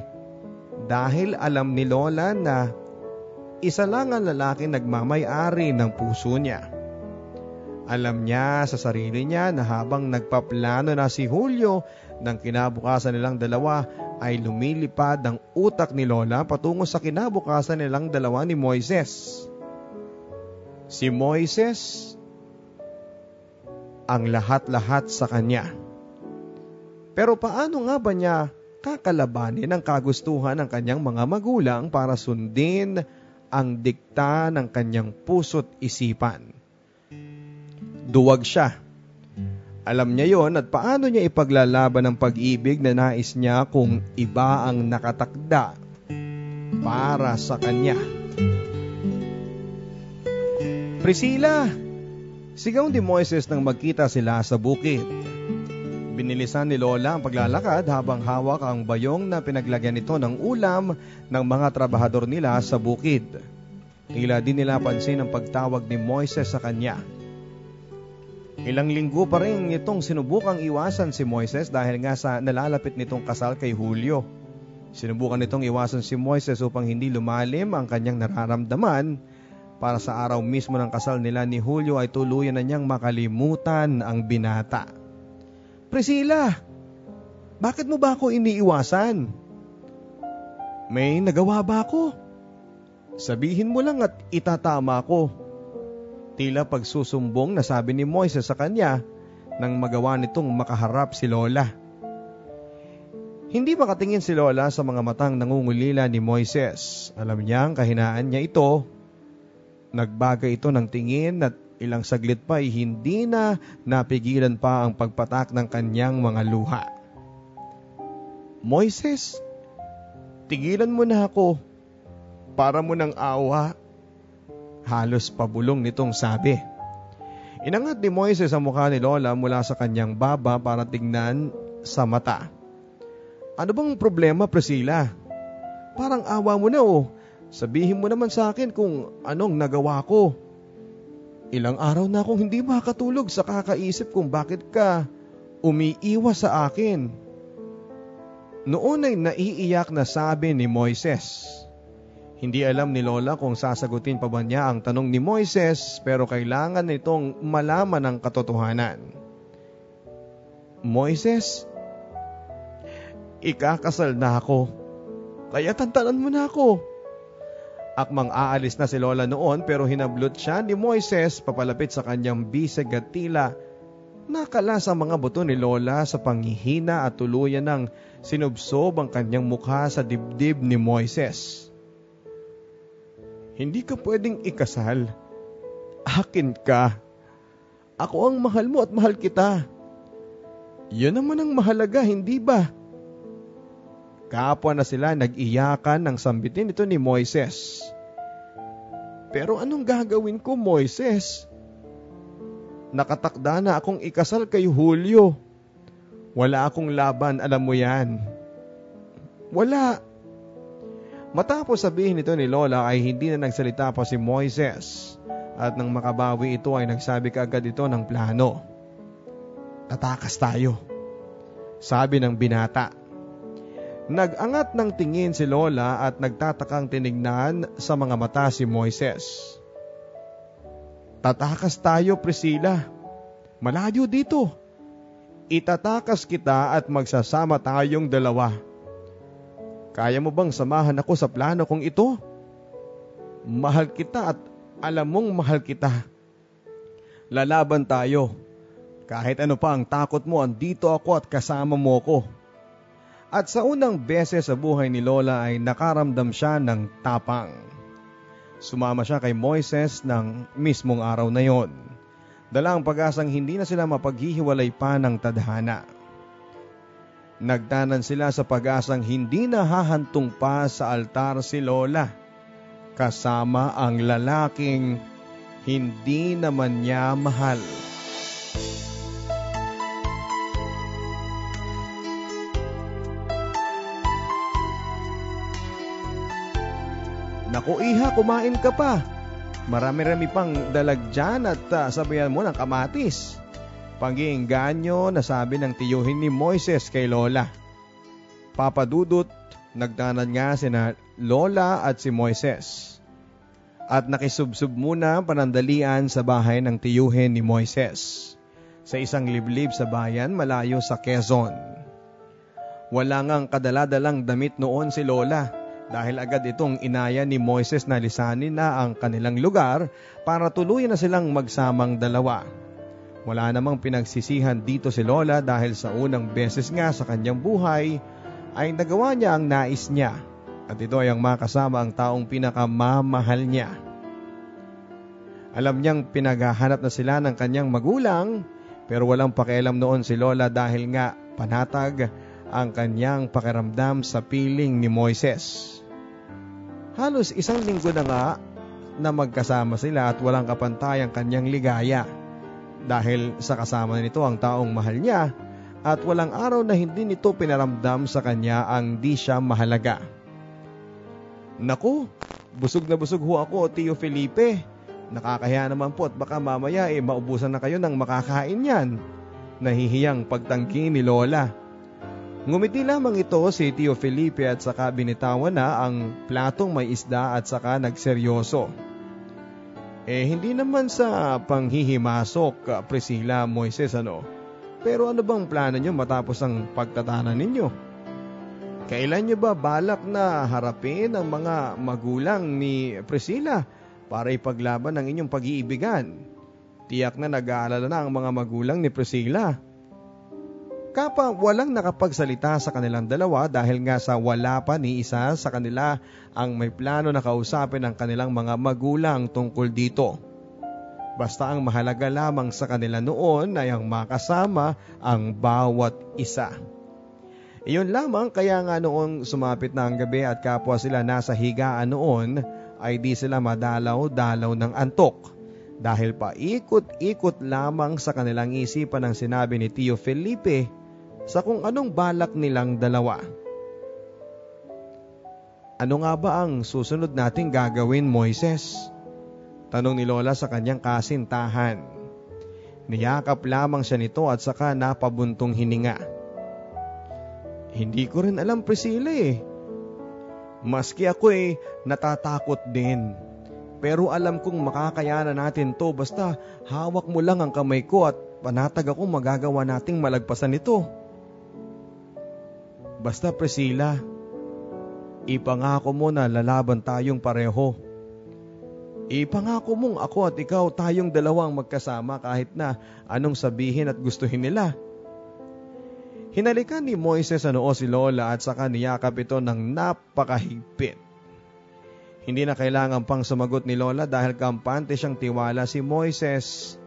Dahil alam ni Lola na isa lang ang lalaki nagmamay-ari ng puso niya. Alam niya sa sarili niya na habang nagpaplano na si Julio ng kinabukasan nilang dalawa ay lumilipad ang utak ni Lola patungo sa kinabukasan nilang dalawa ni Moises. Si Moises ang lahat-lahat sa kanya. Pero paano nga ba niya kakalabanin ang kagustuhan ng kanyang mga magulang para sundin ang dikta ng kanyang puso't isipan? Duwag siya. Alam niya yon at paano niya ipaglalaban ang pag-ibig na nais niya kung iba ang nakatakda para sa kanya. Priscilla! Sigaw ni Moises nang magkita sila sa bukid. Binilisan ni Lola ang paglalakad habang hawak ang bayong na pinaglagyan ito ng ulam ng mga trabahador nila sa bukid. Tila din nila pansin ang pagtawag ni Moises sa kanya. Ilang linggo pa rin itong sinubukang iwasan si Moises dahil nga sa nalalapit nitong kasal kay Julio. Sinubukan nitong iwasan si Moises upang hindi lumalim ang kanyang nararamdaman para sa araw mismo ng kasal nila ni Julio ay tuluyan na niyang makalimutan ang binata. Priscilla, bakit mo ba ako iniiwasan? May nagawa ba ako? Sabihin mo lang at itatama ko. Tila pagsusumbong na sabi ni Moises sa kanya nang magawa nitong makaharap si Lola. Hindi makatingin si Lola sa mga matang nangungulila ni Moises. Alam niyang kahinaan niya ito. Nagbaga ito ng tingin at ilang saglit pa ay hindi na napigilan pa ang pagpatak ng kanyang mga luha. Moises, tigilan mo na ako. Para mo ng awa. Halos pabulong nitong sabi. Inangat ni Moises ang mukha ni Lola mula sa kanyang baba para tignan sa mata. Ano bang problema, Priscilla? Parang awa mo na oh. Sabihin mo naman sa akin kung anong nagawa ko. Ilang araw na akong hindi makatulog sa kakaisip kung bakit ka umiiwas sa akin. Noon ay naiiyak na sabi ni Moises. Hindi alam ni Lola kung sasagutin pa ba niya ang tanong ni Moises pero kailangan nitong malaman ang katotohanan. Moises, ikakasal na ako. Kaya tantanan mo na ako. Akmang aalis na si Lola noon pero hinablot siya ni Moises papalapit sa kanyang bisig at tila nakalas ang mga buto ni Lola sa panghihina at tuluyan ng sinubsob ang kanyang mukha sa dibdib ni Moises. Hindi ka pwedeng ikasal. Akin ka. Ako ang mahal mo at mahal kita. Yan naman ang mahalaga, hindi ba? Kapwa na sila nag-iyakan ng sambitin ito ni Moises. Pero anong gagawin ko, Moises? Nakatakda na akong ikasal kay Julio. Wala akong laban, alam mo yan. Wala. Matapos sabihin ito ni Lola ay hindi na nagsalita pa si Moises at nang makabawi ito ay nagsabi kaagad ito ng plano. Tatakas tayo, sabi ng binata. Nagangat ng tingin si Lola at nagtatakang tinignan sa mga mata si Moises. Tatakas tayo, Priscilla. Malayo dito. Itatakas kita at magsasama tayong dalawa. Kaya mo bang samahan ako sa plano kong ito? Mahal kita at alam mong mahal kita. Lalaban tayo. Kahit ano pa ang takot mo, andito ako at kasama mo ko. At sa unang beses sa buhay ni Lola ay nakaramdam siya ng tapang. Sumama siya kay Moises ng mismong araw na yon. Dala ang pag-asang hindi na sila mapaghihiwalay pa ng tadhana. Nagtanan sila sa pag-asang hindi nahahantong pa sa altar si Lola, kasama ang lalaking hindi naman niya mahal. Naku iha, kumain ka pa. Marami-rami pang dalagjan at uh, sabayan mo ng kamatis. Pag-iinganyo na sabi ng tiyuhin ni Moises kay Lola. Papa Dudut, nagtanan nga sina Lola at si Moises. At nakisubsub muna panandalian sa bahay ng tiyuhin ni Moises. Sa isang liblib sa bayan malayo sa Quezon. Wala ngang kadaladalang damit noon si Lola dahil agad itong inaya ni Moises na lisanin na ang kanilang lugar para tuluyan na silang magsamang dalawa. Wala namang pinagsisihan dito si Lola dahil sa unang beses nga sa kanyang buhay ay nagawa niya ang nais niya at ito ay ang makasama ang taong pinakamamahal niya. Alam niyang pinaghahanap na sila ng kanyang magulang pero walang pakialam noon si Lola dahil nga panatag ang kanyang pakiramdam sa piling ni Moises. Halos isang linggo na nga na magkasama sila at walang kapantay ang kanyang ligaya. Dahil sa kasama nito ang taong mahal niya at walang araw na hindi nito pinaramdam sa kanya ang di siya mahalaga. Naku, busog na busog ho ako, Tio Felipe. Nakakahiya naman po at baka mamaya eh, maubusan na kayo ng makakain yan. Nahihiyang pagtangki ni Lola. Ngumiti lamang ito si Tio Felipe at saka binitawan na ang platong may isda at saka nagseryoso. Eh hindi naman sa panghihimasok, Priscilla, Moises, ano? Pero ano bang plano nyo matapos ang pagtatanan ninyo? Kailan nyo ba balak na harapin ang mga magulang ni Priscilla para ipaglaban ang inyong pag-iibigan? Tiyak na nag-aalala na ang mga magulang ni Priscilla. Kapag walang nakapagsalita sa kanilang dalawa dahil nga sa wala pa ni isa sa kanila ang may plano na kausapin ang kanilang mga magulang tungkol dito. Basta ang mahalaga lamang sa kanila noon ay ang makasama ang bawat isa. Iyon lamang kaya nga noong sumapit na ang gabi at kapwa sila nasa higaan noon ay di sila madalaw-dalaw ng antok dahil paikot-ikot lamang sa kanilang isipan ang sinabi ni Tio Felipe sa kung anong balak nilang dalawa. Ano nga ba ang susunod nating gagawin, Moises? Tanong ni Lola sa kanyang kasintahan. Niyakap lamang siya nito at saka napabuntong hininga. Hindi ko rin alam, Priscilla eh. Maski ako eh, natatakot din. Pero alam kong makakayanan natin to basta hawak mo lang ang kamay ko at panatag akong magagawa nating malagpasan ito. Basta Priscilla, ipangako mo na lalaban tayong pareho. Ipangako mong ako at ikaw tayong dalawang magkasama kahit na anong sabihin at gustuhin nila. Hinalikan ni Moises sa noo si Lola at saka niyakap ito ng napakahigpit. Hindi na kailangan pang sumagot ni Lola dahil kampante siyang tiwala si Moises.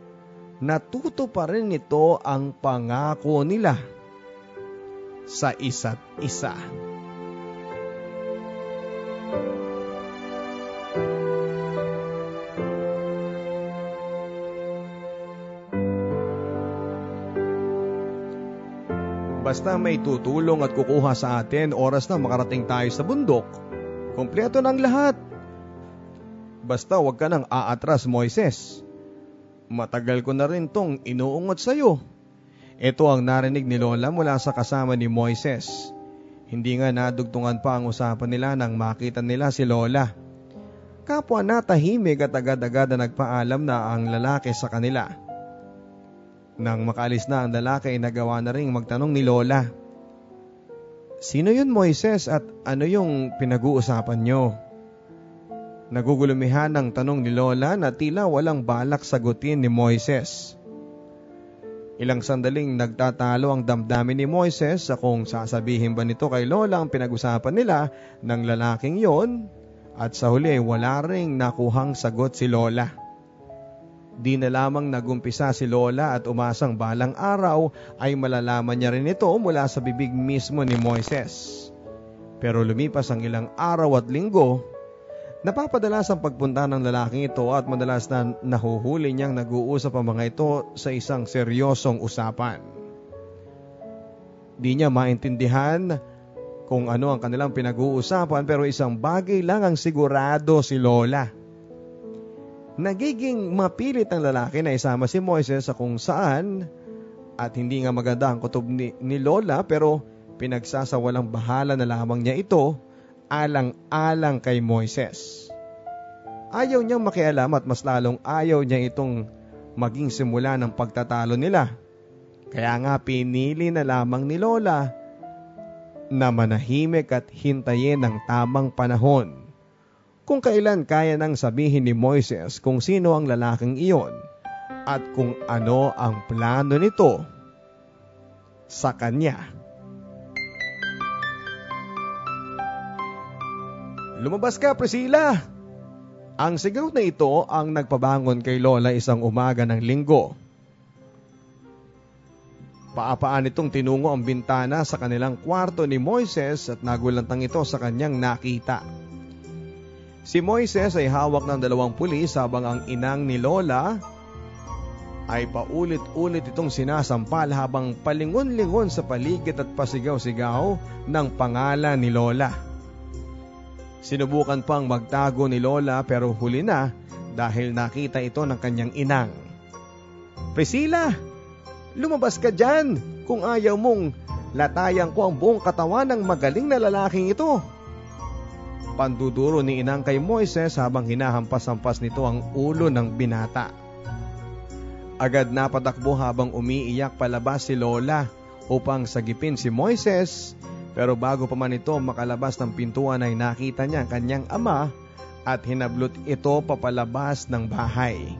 Natuto pa rin nito ang pangako nila sa isa't isa. Basta may tutulong at kukuha sa atin oras na makarating tayo sa bundok. Kompleto ng lahat. Basta huwag ka nang aatras, Moises. Matagal ko na rin tong inuungot sa'yo. Ito ang narinig ni Lola mula sa kasama ni Moises. Hindi nga nadugtungan pa ang usapan nila nang makita nila si Lola. Kapwa natahimik at agad-agad na nagpaalam na ang lalaki sa kanila. Nang makaalis na ang lalaki ay nagawa na ring magtanong ni Lola. Sino yun, Moises, at ano yung pinag-uusapan nyo? Nagugulumihan ang tanong ni Lola na tila walang balak sagutin ni Moises. Ilang sandaling nagtatalo ang damdamin ni Moises sa kung sasabihin ba nito kay Lola ang pinag-usapan nila ng lalaking yon at sa huli wala ring nakuhang sagot si Lola. Di na lamang nagumpisa si Lola at umasang balang araw ay malalaman niya rin ito mula sa bibig mismo ni Moises. Pero lumipas ang ilang araw at linggo, napapadalas ang pagpunta ng lalaking ito at madalas na nahuhuli niyang nag-uusap ang mga ito sa isang seryosong usapan. Di niya maintindihan kung ano ang kanilang pinag-uusapan pero isang bagay lang ang sigurado si Lola. Nagiging mapilit ang lalaki na isama si Moises sa kung saan at hindi nga maganda ang kutob ni, ni Lola pero pinagsasawalang bahala na lamang niya ito alang-alang kay Moises. Ayaw niyang makialam at mas lalong ayaw niya itong maging simula ng pagtatalo nila. Kaya nga pinili na lamang ni Lola na manahimik at hintayin ang tamang panahon. Kung kailan kaya nang sabihin ni Moises kung sino ang lalaking iyon at kung ano ang plano nito sa kanya. Lumabas ka, Priscilla! Ang sigaw na ito ang nagpabangon kay Lola isang umaga ng linggo. Paapaan itong tinungo ang bintana sa kanilang kwarto ni Moises at nagulantang ito sa kanyang nakita. Si Moises ay hawak ng dalawang pulis habang ang inang ni Lola ay paulit-ulit itong sinasampal habang palingon-lingon sa paligid at pasigaw-sigaw ng pangalan ni Lola. Sinubukan pang magtago ni Lola pero huli na dahil nakita ito ng kanyang inang. "Priscilla, lumabas ka dyan kung ayaw mong latayan ko ang buong katawan ng magaling na lalaking ito." Panduduro ni inang kay Moises habang hinahampas-hampas nito ang ulo ng binata. Agad na patakbo habang umiiyak palabas si Lola upang sagipin si Moises, pero bago pa man ito makalabas ng pintuan ay nakita niya ang kanyang ama at hinablot ito papalabas ng bahay.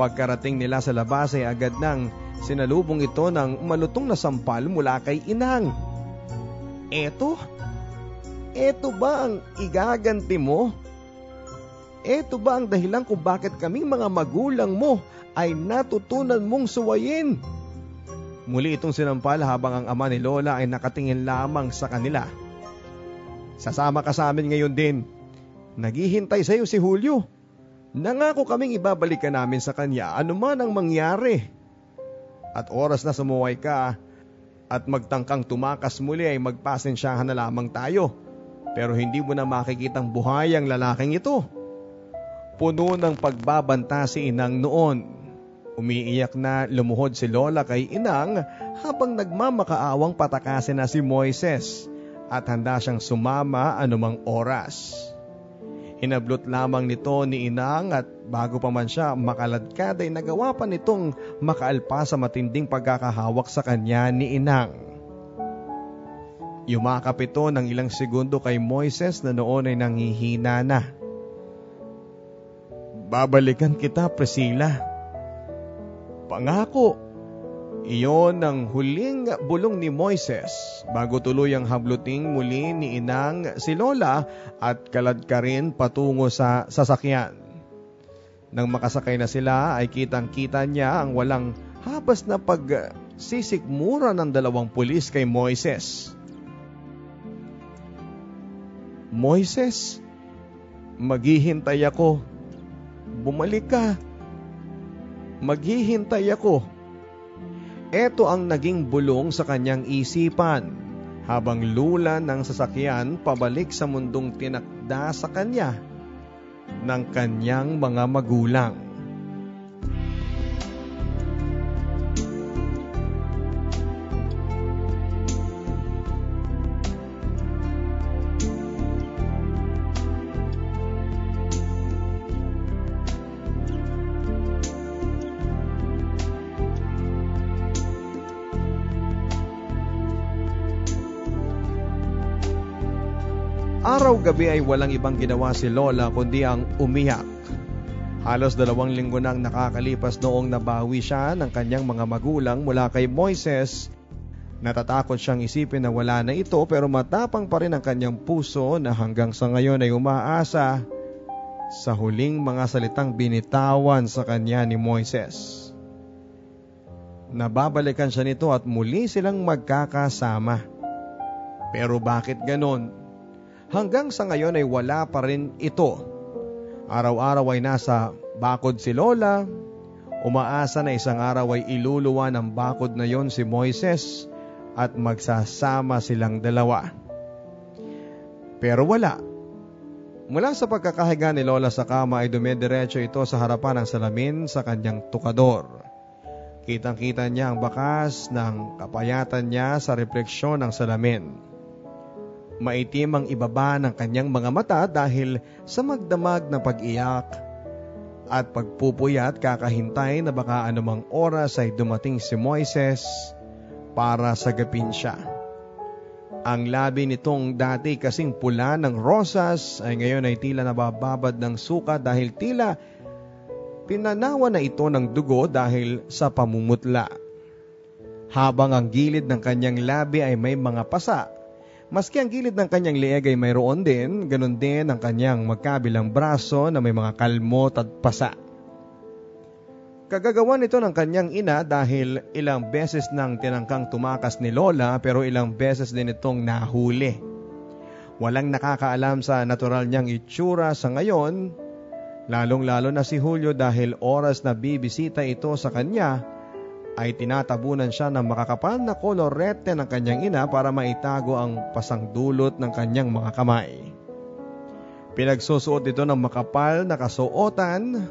Pagkarating nila sa labas ay agad nang sinalubong ito ng malutong na sampal mula kay inang. "Eto? Eto ba ang igaganti mo? Eto ba ang dahilan kung bakit kaming mga magulang mo ay natutunan mong suwayin?" Muli itong sinampal habang ang ama ni Lola ay nakatingin lamang sa kanila. "Sasama ka sa amin ngayon din. Naghihintay sa iyo si Julio. Nangako kaming ibabalik ka namin sa kanya anuman ang mangyari. At oras na sumuway ka at magtangkang tumakas muli ay magpasensyahan na lamang tayo. Pero hindi mo na makikitang buhay ang lalaking ito." Puno ng pagbabanta si inang noon. Umiiyak na lumuhod si Lola kay inang habang nagmamakaawang patakasin na si Moises at handa siyang sumama anumang oras. Hinablot lamang nito ni inang at bago pa man siya makaladkad ay nagawa pa nitong makaalpa sa matinding pagkakahawak sa kanya ni inang. Yumakap ito ng ilang segundo kay Moises na noon ay nanghihina na. "Babalikan kita, Priscilla. Pangako." Iyon ang huling bulong ni Moises bago tuloy ang habluting muli ni inang si Lola at kaladkarin patungo sa sasakyan. Nang makasakay na sila ay kitang-kita niya ang walang habas na pagsisikmura ng dalawang pulis kay Moises. "Moises, maghihintay ako. Bumalik ka. Maghihintay ako." Ito ang naging bulong sa kanyang isipan habang lula ng sasakyan pabalik sa mundong tinakda sa kanya ng kanyang mga magulang. Gabi ay walang ibang ginawa si Lola kundi ang umiyak. Halos dalawang linggo nang nakakalipas noong nabawi siya ng kanyang mga magulang mula kay Moises. Natatakot siyang isipin na wala na ito, pero matapang pa rin ang kanyang puso na hanggang sa ngayon ay umaasa sa huling mga salitang binitawan sa kanya ni Moises. Nababalikan siya nito at muli silang magkakasama. Pero bakit ganon? Hanggang sa ngayon ay wala pa rin ito. Araw-araw ay nasa bakod si Lola. Umaasa na isang araw ay iluluwa ng bakod na yon si Moises at magsasama silang dalawa. Pero wala. Mula sa pagkakahiga ni Lola sa kama ay dumidiretso ito sa harapan ng salamin sa kanyang tukador. Kitang-kita niya ang bakas ng kapayatan niya sa refleksyon ng salamin. Maitim ang ibaba ng kanyang mga mata dahil sa magdamag na pag-iyak at pagpupuyat kakahintay na baka anumang oras ay dumating si Moises para sagapin siya. Ang labi nitong dati kasing pula ng rosas ay ngayon ay tila nabababad ng suka dahil tila pinanawa na ito ng dugo dahil sa pamumutla. Habang ang gilid ng kanyang labi ay may mga pasa, maski ang gilid ng kanyang leeg ay mayroon din, ganun din ang kanyang magkabilang braso na may mga kalmot at pasa. Kagagawan ito ng kanyang ina dahil ilang beses nang tinangkang tumakas ni Lola, pero ilang beses din itong nahuli. Walang nakakaalam sa natural niyang itsura sa ngayon, lalong-lalo na si Julio dahil oras na bibisita ito sa kanya ay tinatabunan siya ng makakapal na kolorete ng kanyang ina para maitago ang pasang dulot ng kanyang mga kamay. Pinagsusuot ito ng makapal na kasuotan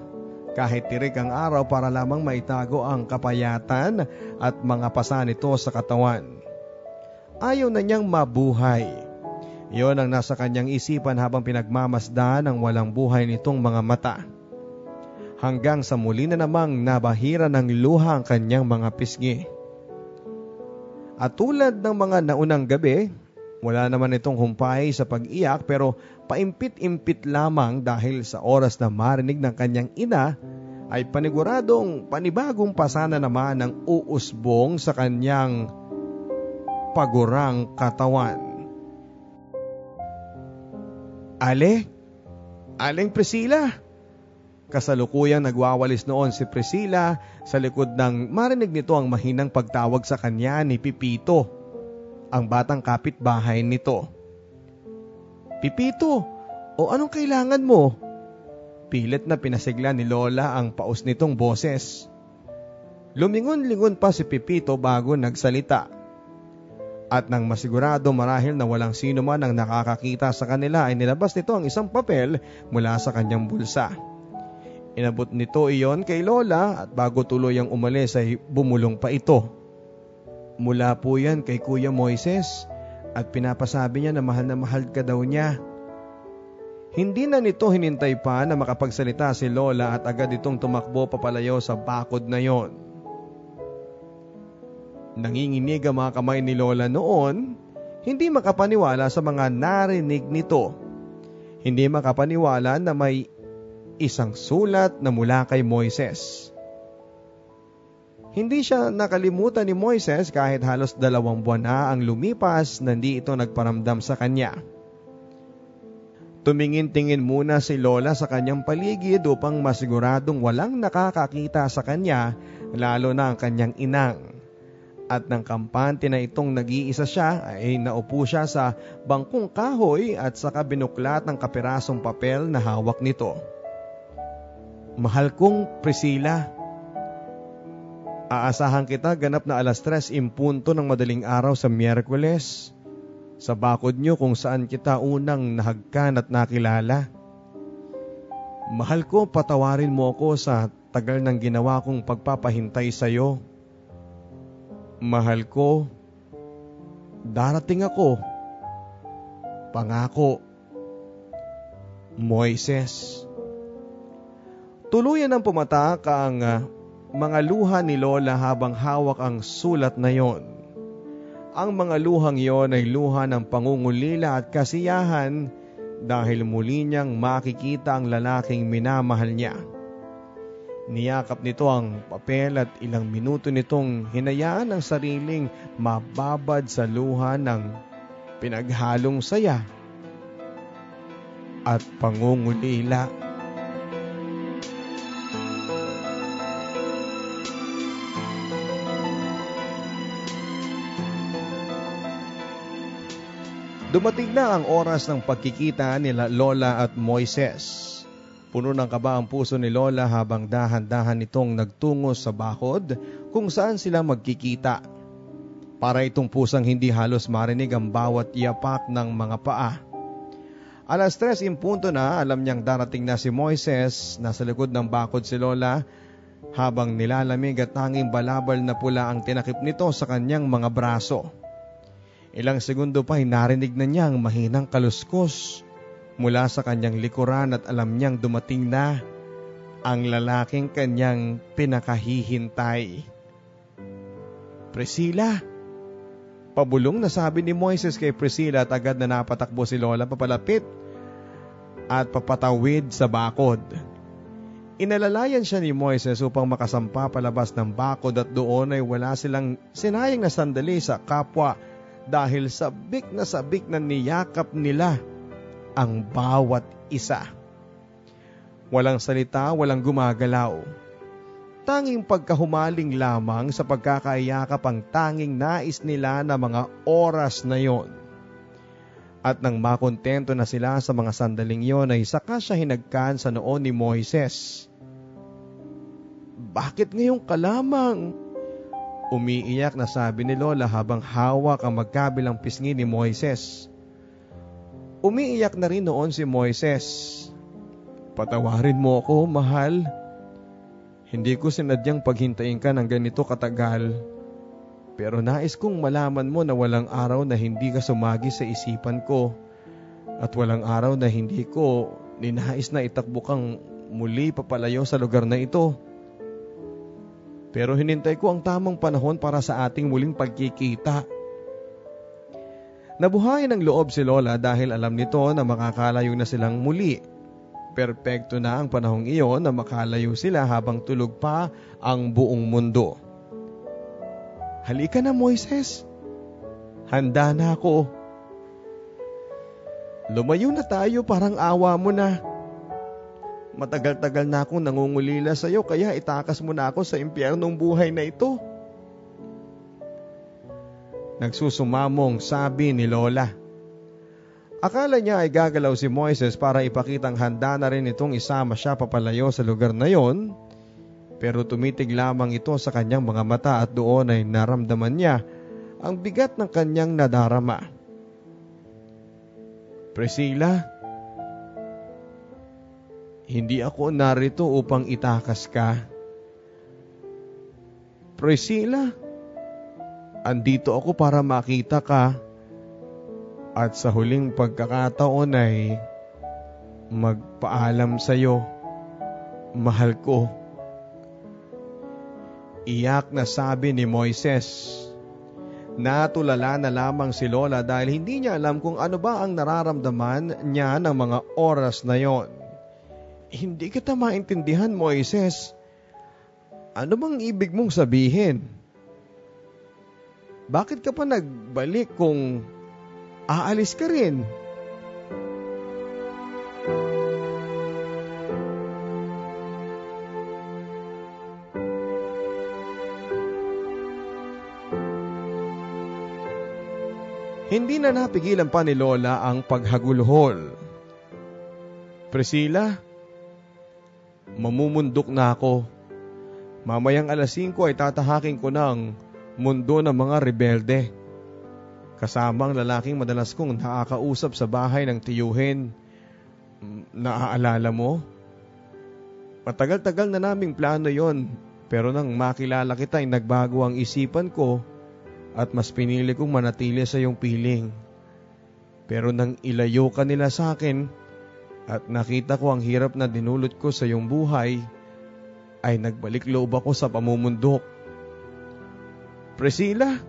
kahit tirik ang araw para lamang maitago ang kapayatan at mga pasa nito sa katawan. Ayaw na niyang mabuhay. Iyon ang nasa kanyang isipan habang pinagmamasdan ang walang buhay nitong mga mata. Hanggang sa muli na namang nabahira ng luha ang kanyang mga pisngi. At tulad ng mga naunang gabi, wala naman itong humpay sa pag-iyak pero paimpit-impit lamang dahil sa oras na marinig ng kanyang ina ay paniguradong panibagong pasana naman ang uusbong sa kanyang pagurang katawan. Ale? Aling Priscilla? Kasalukuyang nagwawalis noon si Priscilla sa likod ng marinig nito ang mahinang pagtawag sa kanya ni Pipito, ang batang kapitbahay nito. Pipito, o anong kailangan mo? Pilit na pinasigla ni Lola ang paus nitong boses. Lumingon-lingon pa si Pipito bago nagsalita. At nang masigurado marahil na walang sino man ang nakakakita sa kanila ay nilabas nito ang isang papel mula sa kanyang bulsa. Inabot nito iyon kay Lola at bago tuloy ang umalis ay bumulong pa ito. Mula po yan kay Kuya Moises at pinapasabi niya na mahal na mahal ka daw niya. Hindi na nito hinintay pa na makapagsalita si Lola at agad itong tumakbo papalayo sa bakod na yon. Nanginginig ang mga kamay ni Lola noon, hindi makapaniwala sa mga narinig nito. Hindi makapaniwala na may isang sulat na mula kay Moises. Hindi siya nakalimutan ni Moises kahit halos dalawang buwan na ang lumipas na hindi ito nagparamdam sa kanya. Tumingin-tingin muna si Lola sa kanyang paligid upang masiguradong walang nakakakita sa kanya, lalo na ang kanyang inang. At nang kampante na itong nag-iisa siya ay naupo siya sa bangkong kahoy at saka binuklat ng kapirasong papel na hawak nito. Mahal kong Priscilla, aasahan kita ganap na alas tres impunto ng madaling araw sa Miyerkules sa bakod niyo kung saan kita unang nahagkan at nakilala. Mahal ko, patawarin mo ako sa tagal ng ginawa kong pagpapahintay sa iyo. Mahal ko, darating ako. Pangako, Moises. Tuluyan ang pumatak ang uh, mga luha ni Lola habang hawak ang sulat na yon. Ang mga luhang yon ay luha ng pangungulila at kasiyahan dahil muli niyang makikita ang lalaking minamahal niya. Niyakap nito ang papel at ilang minuto nitong hinayaan ang sariling mababad sa luha ng pinaghalong saya at pangungulila. Dumating na ang oras ng pagkikita nila Lola at Moises. Puno ng kaba ang puso ni Lola habang dahan-dahan itong nagtungo sa bakod kung saan sila magkikita. Para itong pusang hindi halos marinig ang bawat yapak ng mga paa. Alas tres impunto na, alam niyang darating na si Moises. Nasa likod ng bakod si Lola habang nilalamig at tanging balabal na pula ang tinakip nito sa kanyang mga braso. Ilang segundo pa ay narinig na niya ang mahinang kaluskos mula sa kanyang likuran at alam niyang dumating na ang lalaking kanyang pinakahihintay. Priscilla! Pabulong na sabi ni Moises kay Priscilla at agad na napatakbo si Lola papalapit at papatawid sa bakod. Inalalayan siya ni Moises upang makasampa palabas ng bakod at doon ay wala silang sinayang na sandali sa kapwa dahil sabik na sabik na niyakap nila ang bawat isa. Walang salita, walang gumagalaw. Tanging pagkahumaling lamang sa pagkakayakap ang tanging nais nila na mga oras na yon. At nang makontento na sila sa mga sandaling yon ay saka siya hinagkan sa noo ni Moises. Bakit ngayong ka lamang? Umiiyak na sabi ni Lola habang hawak ang magkabilang pisngi ni Moises. Umiiyak na rin noon si Moises. Patawarin mo ako, mahal. Hindi ko sinadyang paghintayin ka ng ganito katagal. Pero nais kong malaman mo na walang araw na hindi ka sumagi sa isipan ko. At walang araw na hindi ko ninais na itakbo kang muli papalayo sa lugar na ito. Pero hinintay ko ang tamang panahon para sa ating muling pagkikita. Nabuhayan ang loob si Lola dahil alam nito na makakalayo na silang muli. Perpekto na ang panahong iyon na makalayo sila habang tulog pa ang buong mundo. Halika na, Moises. Handa na ako. Lumayo na tayo, parang awa mo na. Matagal-tagal na akong nangungulila sa iyo kaya itakas mo na ako sa impyernong buhay na ito. Nagsusumamong sabi ni Lola. Akala niya ay gagalaw si Moises para ipakitang handa na rin itong isama siya papalayo sa lugar na yon, pero tumitig lamang ito sa kanyang mga mata at doon ay naramdaman niya ang bigat ng kanyang nadarama. Priscilla, hindi ako narito upang itakas ka. Priscilla, andito ako para makita ka at sa huling pagkakataon ay magpaalam sa'yo, mahal ko. Iyak na sabi ni Moises. Natulala na lamang si Lola dahil hindi niya alam kung ano ba ang nararamdaman niya ng mga oras na yon. Hindi kita maintindihan, Moises. Ano bang ibig mong sabihin? Bakit ka pa nagbalik kung aalis ka rin? Hindi na napigilan pa ni Lola ang paghagulhol. Priscilla, mamumundok na ako. Mamayang alas singko ay tatahakin ko ng mundo ng mga rebelde. Kasama ang lalaking madalas kong nakakausap sa bahay ng tiyuhin. Naaalala mo? Matagal-tagal na naming plano yon, pero nang makilala kita ay nagbago ang isipan ko at mas pinili kong manatili sa iyong piling. Pero nang ilayo ka nila sa akin at nakita ko ang hirap na dinulot ko sa iyong buhay, ay nagbalik loob ako sa pamumundok. Priscilla,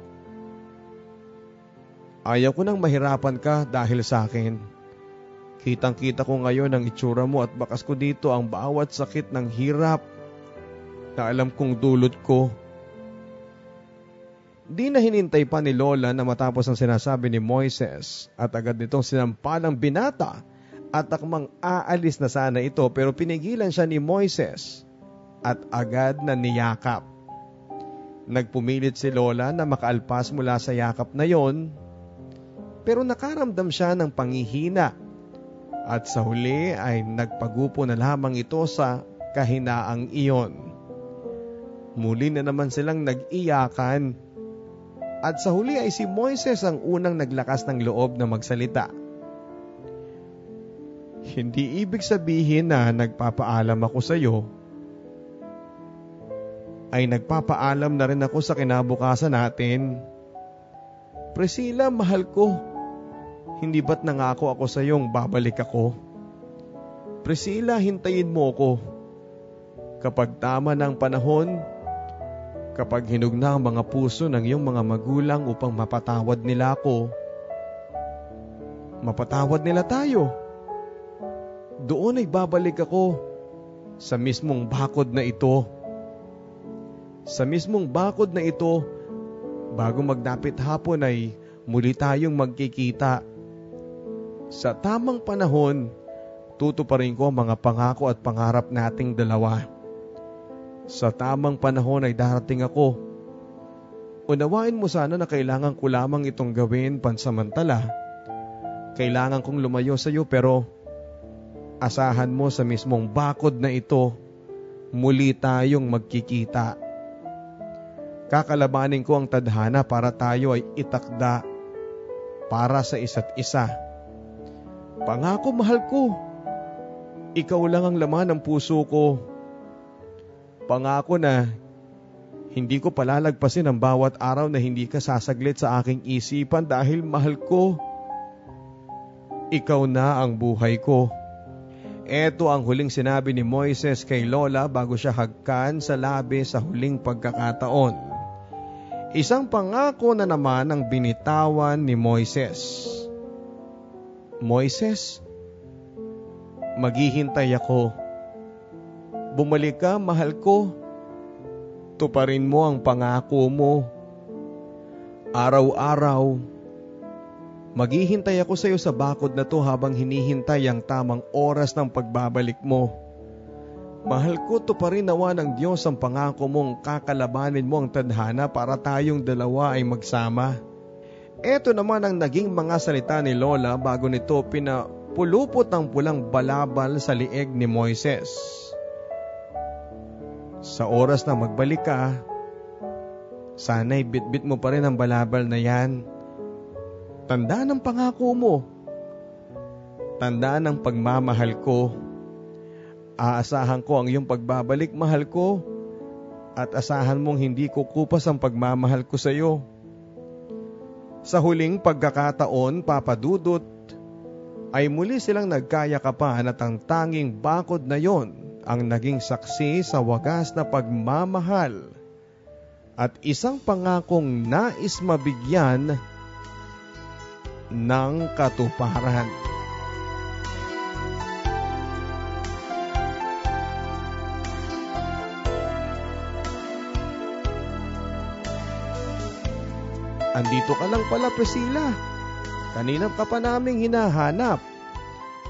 ayaw ko nang mahirapan ka dahil sa akin. Kitang-kita ko ngayon ang itsura mo at bakas ko dito ang bawat sakit ng hirap na alam kong dulot ko. Di na hinintay pa ni Lola na matapos ang sinasabi ni Moises at agad nitong sinampalang binata at akmang aalis na sana ito, pero pinigilan siya ni Moises at agad na niyakap. Nagpumilit si Lola na makaalpas mula sa yakap na yon, pero nakaramdam siya ng panghihina at sa huli ay nagpagupo na lamang ito sa kahinaang iyon. Muli na naman silang nag-iyakan at sa huli ay si Moises ang unang naglakas ng loob na magsalita. Hindi ibig sabihin na nagpapaalam ako sa iyo ay nagpapaalam na rin ako sa kinabukasan natin. Priscilla, mahal ko, hindi ba't nangako ako sa iyong babalik ako? Priscilla, hintayin mo ako. Kapag tama na ang panahon, kapag hinug na ang mga puso ng iyong mga magulang upang mapatawad nila ako, mapatawad nila tayo. Doon ay babalik ako sa mismong bakod na ito. Sa mismong bakod na ito, bago magdapit hapon ay muli tayong magkikita. Sa tamang panahon, tutuparin ko ang mga pangako at pangarap nating dalawa. Sa tamang panahon ay darating ako. Unawain mo sana na kailangan ko lamang itong gawin pansamantala. Kailangan kong lumayo sa iyo, pero asahan mo sa mismong bakod na ito, muli tayong magkikita. Kakalabanin ko ang tadhana para tayo ay itakda para sa isa't isa. Pangako, mahal ko. Ikaw lang ang laman ng puso ko. Pangako na hindi ko palalagpasin ang bawat araw na hindi ka sasaglit sa aking isipan dahil mahal ko. Ikaw na ang buhay ko. Ito ang huling sinabi ni Moises kay Lola bago siya hagkan sa labi sa huling pagkakataon. Isang pangako na naman ang binitawan ni Moises. Moises, maghihintay ako. Bumalik ka, mahal ko. Tuparin mo ang pangako mo. Araw-araw, maghihintay ako sa iyo sa bakod na to habang hinihintay ang tamang oras ng pagbabalik mo. Mahal ko, to pa rin nawa ng Diyos ang pangako mong kakalabanin mo ang tadhana para tayong dalawa ay magsama. Ito naman ang naging mga salita ni Lola bago nito pinapulupot ang pulang balabal sa lieg ni Moises. Sa oras na magbalik ka, sana'y bitbit mo pa rin ang balabal na yan. Tandaan ang pangako mo. Tandaan ang pagmamahal ko. Aasahan ko ang iyong pagbabalik, mahal ko. At asahan mong hindi kukupas ang pagmamahal ko sa iyo. Sa huling pagkakataon, Papa Dudut, ay muli silang nagkayakapan at ang tanging bakod na yon ang naging saksi sa wagas na pagmamahal. At isang pangakong nais mabigyan ng katuparan. Andito ka lang pala, Priscilla. Kanina ka pa naming hinahanap.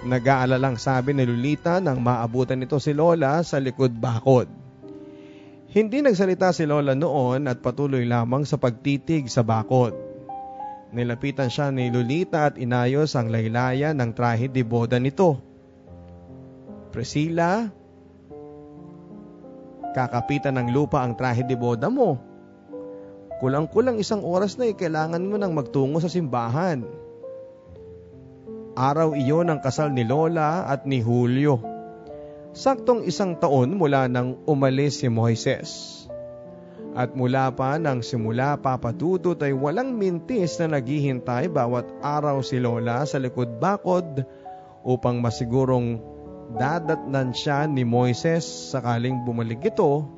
Nag-aalala lang, sabi ni Lolita nang maabutan nito si Lola sa likod bakod. Hindi nagsalita si Lola noon at patuloy lamang sa pagtitig sa bakod. Nilapitan siya ni Lolita at inayos ang laylaya ng trahe de boda nito. Priscilla, kakapitan ng lupa ang trahe de boda mo. Kulang-kulang isang oras na ikailangan mo nang magtungo sa simbahan. Araw iyon ang kasal ni Lola at ni Julio. Saktong isang taon mula nang umalis si Moises. At mula pa nang simula, Papa Dudut, ay walang mintis na naghihintay bawat araw si Lola sa likod bakod upang masigurong dadatnan siya ni Moises sakaling bumalik ito,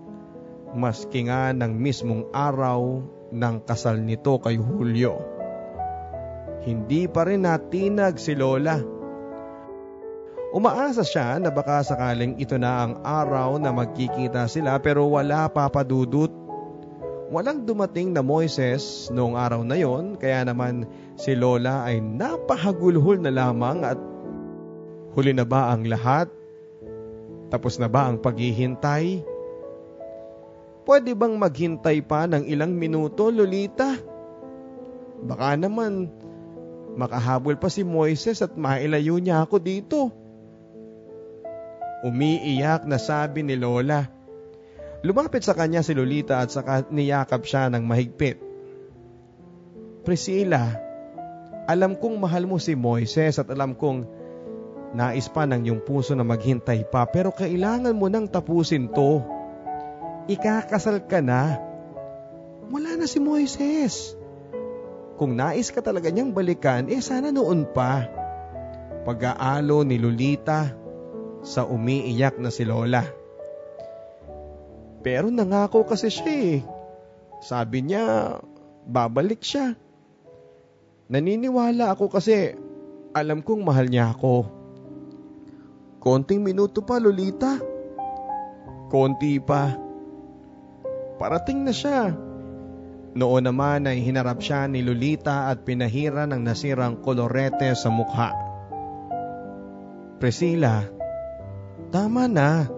maski nga ng mismong araw ng kasal nito kay Julio. Hindi pa rin natinag si Lola. Umaasa siya na baka sakaling ito na ang araw na magkikita sila, pero wala, Papa Dudut. Walang dumating na Moises noong araw na yon, kaya naman si Lola ay napahagulhol na lamang at huli na ba ang lahat? Tapos na ba ang paghihintay? Pwede bang maghintay pa ng ilang minuto, Lolita? Baka naman makahabol pa si Moises at mailayo niya ako dito. Umiiyak na sabi ni Lola. Lumapit sa kanya si Lolita at saka niyakap siya ng mahigpit. Priscilla, alam kong mahal mo si Moises at alam kong nais pa ng iyong puso na maghintay pa, pero kailangan mo nang tapusin to. Ikakasal ka na. Wala na si Moises. Kung nais ka talaga niyang balikan, eh sana noon pa. Pag-aalo ni Lolita sa umiiyak na si Lola. Pero nangako kasi siya eh. Sabi niya, babalik siya. Naniniwala ako kasi alam kong mahal niya ako. Konting minuto pa, Lolita. Konti pa. Parating na siya. Noon naman ay hinarap siya ni Lolita at pinahira ng nasirang kolorete sa mukha. Priscilla, tama na.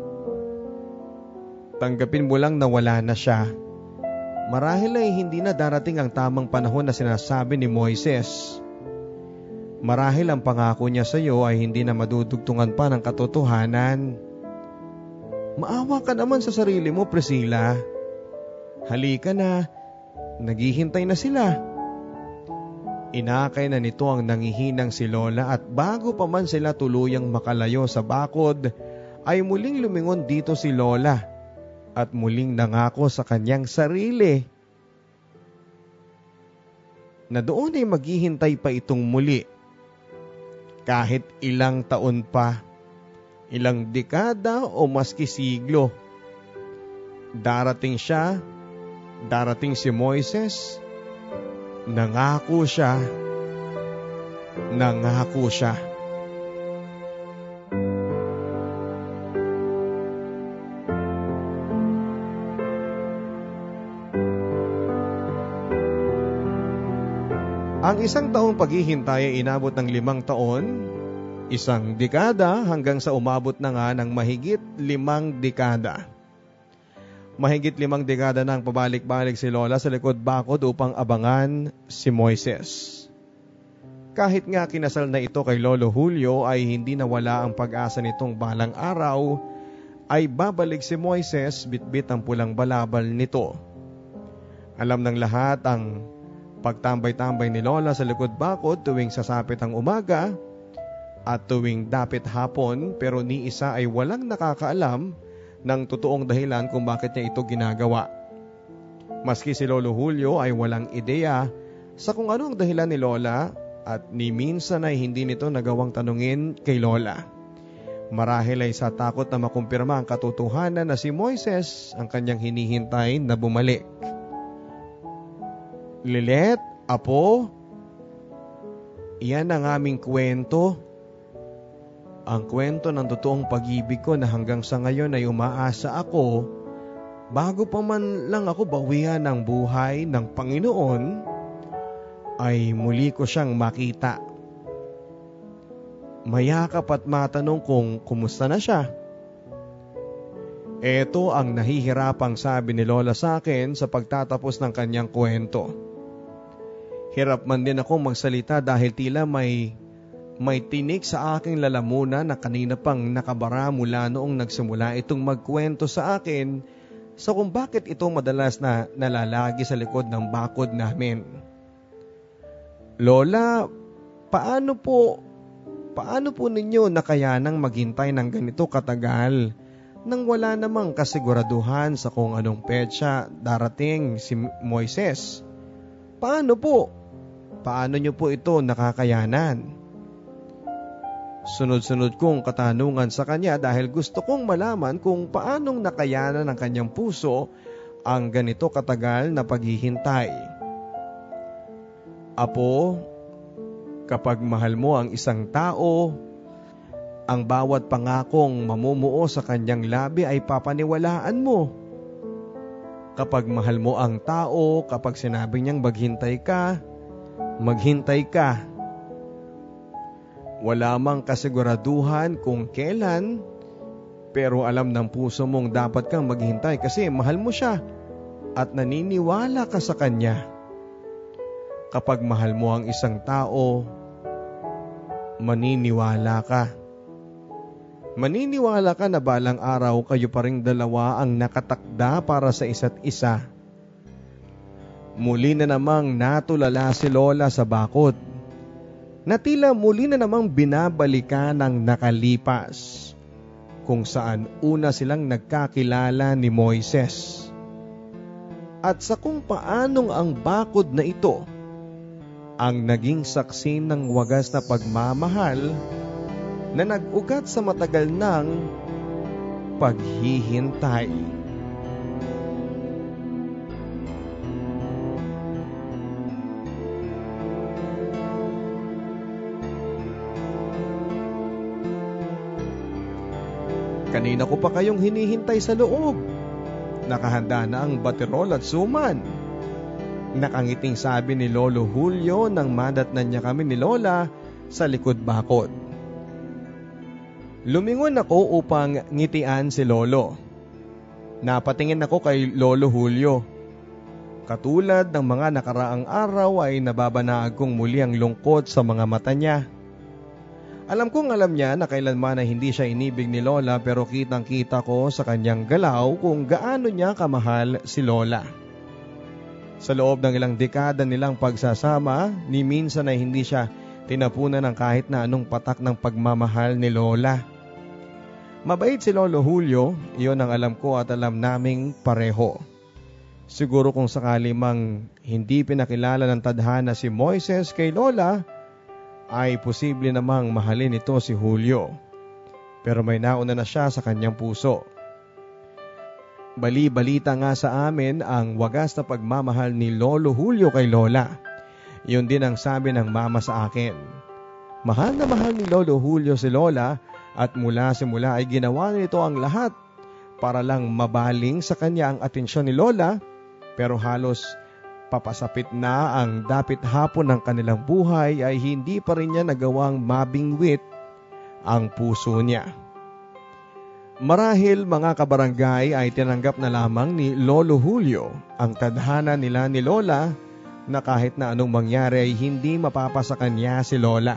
Tanggapin mo lang na wala na siya. Marahil ay hindi na darating ang tamang panahon na sinasabi ni Moises. Marahil ang pangako niya sa iyo ay hindi na madudugtungan pa ng katotohanan. Maawa ka naman sa sarili mo, Priscilla. Halika na, naghihintay na sila. Inakay na nito ang nangihinang si Lola at bago pa man sila tuluyang makalayo sa bakod, ay muling lumingon dito si Lola at muling nangako sa kanyang sarili na doon ay maghihintay pa itong muli. Kahit ilang taon pa, ilang dekada o maski siglo, darating siya, darating si Moises, nangako siya, nangako siya. Ang isang taong paghihintay ay inabot ng limang taon, isang dekada hanggang sa umabot na nga ng mahigit limang dekada. Mahigit limang dekada nang pabalik-balik si Lola sa likod-bakod upang abangan si Moises. Kahit nga kinasal na ito kay Lolo Julio ay hindi nawala ang pag-asa nitong balang araw ay babalik si Moises bitbit ang pulang balabal nito. Alam ng lahat ang pagtambay-tambay ni Lola sa likod-bakod tuwing sasapit ang umaga at tuwing dapit hapon, pero ni isa ay walang nakakaalam ng totoong dahilan kung bakit niya ito ginagawa. Maski si Lolo Julio ay walang ideya sa kung ano ang dahilan ni Lola at ni minsan ay hindi nito nagawang tanungin kay Lola. Marahil ay sa takot na makumpirma ang katotohanan na si Moises ang kanyang hinihintay na bumalik. Lilet, apo, iyan ang aming kwento. Ang kwento ng totoong pag-ibig ko na hanggang sa ngayon ay umaasa ako bago pa man lang ako bawian ng buhay ng Panginoon ay muli ko siyang makita. Mayakap at matanong kung kumusta na siya. Ito ang nahihirapang sabi ni Lola sa akin sa pagtatapos ng kanyang kwento. Hirap man din akong magsalita dahil tila may May tinik sa aking lalamuna na kanina pang nakabara mula noong nagsimula itong magkwento sa akin sa kung bakit ito madalas na nalalagi sa likod ng bakod namin. Lola, paano po, paano po ninyo nakayanang maghintay ng ganito katagal nang wala namang kasiguraduhan sa kung anong petsa darating si Moises? Paano po? Paano nyo po ito nakakayanan? Sunod-sunod kong katanungan sa kanya dahil gusto kong malaman kung paanong nakayanan ng kanyang puso ang ganito katagal na paghihintay. Apo, kapag mahal mo ang isang tao, ang bawat pangakong mamumuo sa kanyang labi ay papaniwalaan mo. Kapag mahal mo ang tao, kapag sinabi niyang maghintay ka, maghintay ka. Wala mang kasiguraduhan kung kailan, pero alam ng puso mong dapat kang maghintay kasi mahal mo siya at naniniwala ka sa kanya. Kapag mahal mo ang isang tao, maniniwala ka. Maniniwala ka na balang araw kayo pa ring dalawa ang nakatakda para sa isa't isa. Muli na namang natulala si Lola sa bakod na tila muli na namang binabalikan ng nakalipas kung saan una silang nagkakilala ni Moises at sa kung paanong ang bakod na ito ang naging saksi ng wagas na pagmamahal na nag-ugat sa matagal ng paghihintay. Kanina ko pa kayong hinihintay sa loob. Nakahanda na ang baterol at suman. Nakangiting sabi ni Lolo Julio nang madatnan niya kami ni Lola sa likod-bakod. Lumingon ako upang ngitian si Lolo. Napatingin ako kay Lolo Julio. Katulad ng mga nakaraang araw ay nababanaag kong muli ang lungkot sa mga mata niya. Alam kong alam niya na kailanman ay hindi siya inibig ni Lola, pero kitang-kita ko sa kanyang galaw kung gaano niya kamahal si Lola. Sa loob ng ilang dekada nilang pagsasama, ni minsan ay hindi siya tinapunan ng kahit na anong patak ng pagmamahal ni Lola. Mabait si Lolo Julio, iyon ang alam ko at alam naming pareho. Siguro kung sakali mang hindi pinakilala ng tadhana si Moises kay Lola, ay posible namang mahalin ito si Julio. Pero may nauna na siya sa kanyang puso. Bali-balita nga sa amin ang wagas na pagmamahal ni Lolo Julio kay Lola. Yun din ang sabi ng mama sa akin. Mahal na mahal ni Lolo Julio si Lola at mula simula ay ginawa nito ang lahat para lang mabaling sa kanya ang atensyon ni Lola, pero halos papasapit na ang dapit hapon ng kanilang buhay ay hindi pa rin niya nagawang mabingwit ang puso niya. Marahil mga kabarangay ay tinanggap na lamang ni Lolo Julio ang tadhana nila ni Lola na kahit na anong mangyari ay hindi mapapasa kanya si Lola.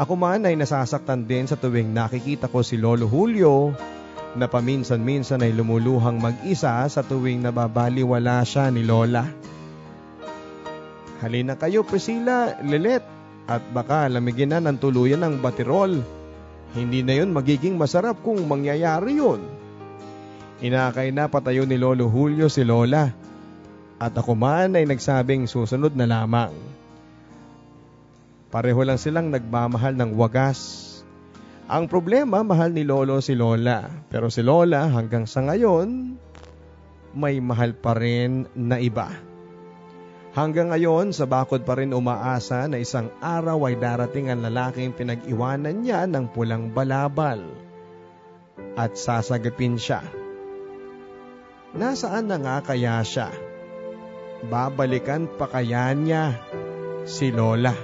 Ako man ay nasasaktan din sa tuwing nakikita ko si Lolo Julio na paminsan-minsan ay lumuluhang mag-isa sa tuwing nababaliwala siya ni Lola. Halina kayo Priscilla, Lilet, at baka lamigin na ng tuluyan ng baterol. Hindi na yun magiging masarap kung mangyayari yun. Inakay na patayo ni Lolo Julio si Lola. At ako man ay nagsabing susunod na lamang. Pareho lang silang nagmamahal ng wagas. Ang problema, mahal ni Lolo si Lola. Pero si Lola hanggang sa ngayon, may mahal pa rin na iba. Hanggang ngayon, sa bakod pa rin umaasa na isang araw ay darating ang lalaking pinag-iwanan niya ng pulang balabal at sasagapin siya. Nasaan na nga kaya siya? Babalikan pa kaya niya si Lola?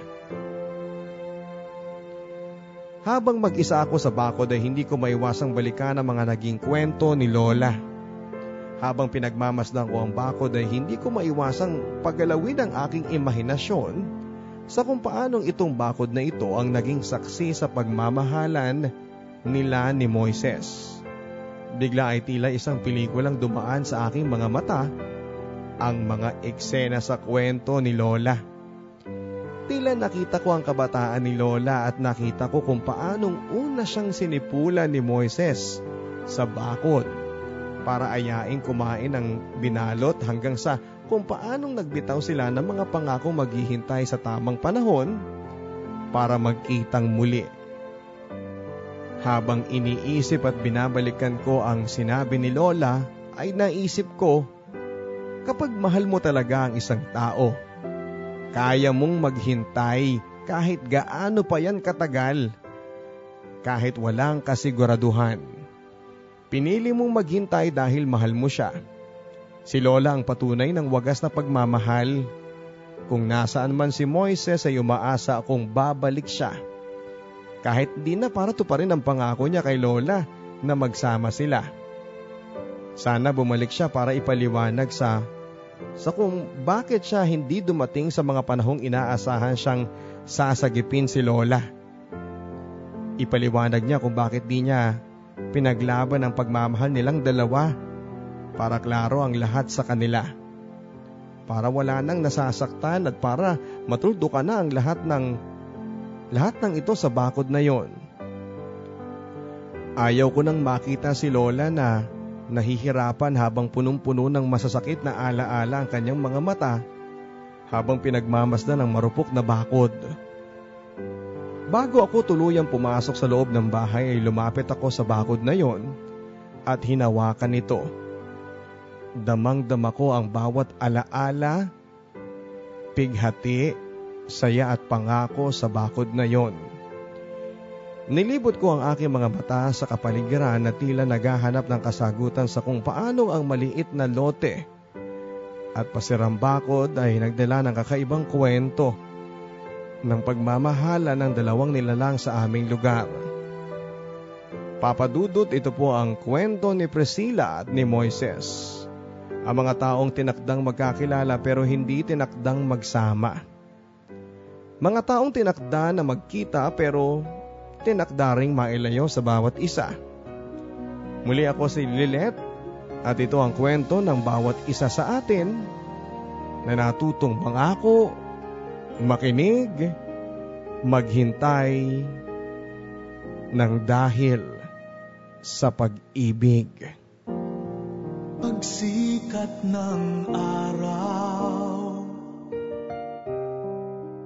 Habang mag-isa ako sa bakod ay hindi ko maiwasang balikan ang mga naging kwento ni Lola. Habang pinagmamasdan ko ang bakod ay hindi ko maiwasang paggalawin ang aking imahinasyon sa kung paanong itong bakod na ito ang naging saksi sa pagmamahalan nila ni Moises. Bigla ay tila isang pelikulang dumaan sa aking mga mata ang mga eksena sa kwento ni Lola. Tila nakita ko ang kabataan ni Lola at nakita ko kung paanong una siyang sinipulan ni Moises sa bakod para ayain kumain ng binalot hanggang sa kung paanong nagbitaw sila ng mga pangakong maghihintay sa tamang panahon para magkitang muli. Habang iniisip at binabalikan ko ang sinabi ni Lola, ay naisip ko, kapag mahal mo talaga ang isang tao, kaya mong maghintay kahit gaano pa yan katagal, kahit walang kasiguraduhan. Pinili mong maghintay dahil mahal mo siya. Si Lola ang patunay ng wagas na pagmamahal. Kung nasaan man si Moises ay umaasa akong babalik siya. Kahit di na para to pa rin ang pangako niya kay Lola na magsama sila. Sana bumalik siya para ipaliwanag sa, sa kung bakit siya hindi dumating sa mga panahong inaasahan siyang sasagipin si Lola. Ipaliwanag niya kung bakit di niya pinaglaban ang pagmamahal nilang dalawa para klaro ang lahat sa kanila. Para wala nang nasasaktan at para matuldukan na ang lahat ng lahat ng ito sa bakod na yon. Ayaw ko nang makita si Lola na nahihirapan habang punong-puno ng masasakit na alaala ang kanyang mga mata habang pinagmamasdan ng marupok na bakod. Bago ako tuluyang pumasok sa loob ng bahay ay lumapit ako sa bakod na yon at hinawakan ito. Damang-dama ko ang bawat alaala, pighati, saya at pangako sa bakod na yon. Nilibot ko ang aking mga mata sa kapaligiran na tila naghahanap ng kasagutan sa kung paano ang maliit na lote at pasirang bakod ay nagdala ng kakaibang kwento ng pagmamahala ng dalawang nilalang sa aming lugar. Papa Dudut, ito po ang kwento ni Priscilla at ni Moises. Ang mga taong tinakdang magkakilala pero hindi tinakdang magsama. Mga taong tinakda na magkita pero tinakda ring mailayo sa bawat isa. Muli ako si Lilet at ito ang kwento ng bawat isa sa atin na natutong mangako, makinig, maghintay ng dahil sa pag-ibig. Pagsikat ng araw,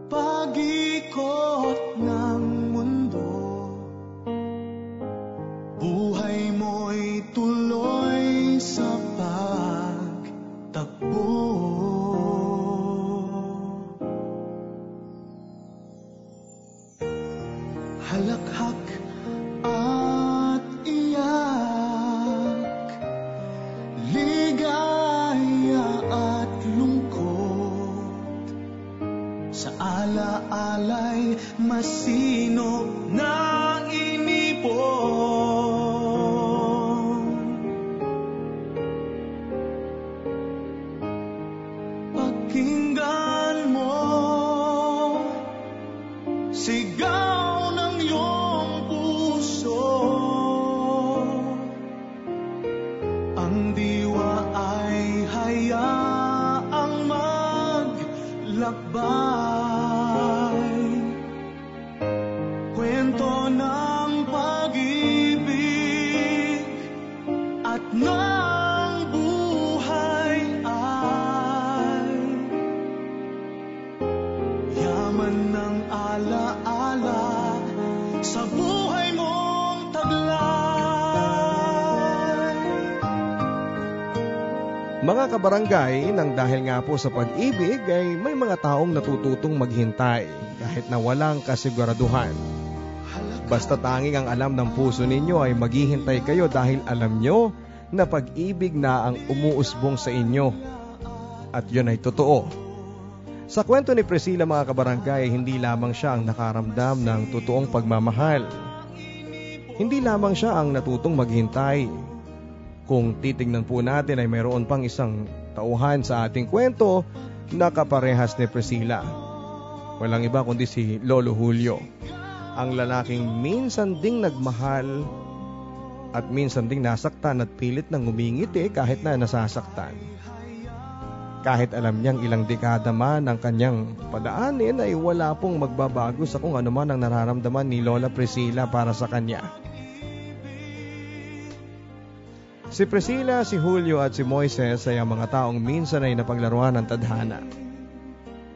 pag-ikot ng mundo, buhay mo'y tuloy sa pagtakbo. Halakhak at iyak, ligaya at lungkot, sa ala-alay masinop na inipon. Pakinggan mo sigaw mga kabarangay, nang dahil nga po sa pag-ibig ay may mga taong natututong maghintay kahit na walang kasiguraduhan. Basta tanging ang alam ng puso ninyo ay maghihintay kayo dahil alam nyo na pag-ibig na ang umuusbong sa inyo. At yun ay totoo. Sa kwento ni Priscilla, mga kabarangay, hindi lamang siya ang nakaramdam ng totoong pagmamahal. Hindi lamang siya ang natutong maghintay. Kung titignan po natin ay mayroon pang isang tauhan sa ating kwento na kaparehas ni Priscilla. Walang iba kundi si Lolo Julio, ang lalaking minsan ding nagmahal at minsan ding nasaktan at pilit nang ngumingiti kahit na nasasaktan. Kahit alam niyang ilang dekada man ang kanyang padaanin ay wala pong magbabago sa kung ano man ang nararamdaman ni Lola Priscilla para sa kanya. Si Priscilla, si Julio at si Moises ay ang mga taong minsan ay napaglaruan ng tadhana.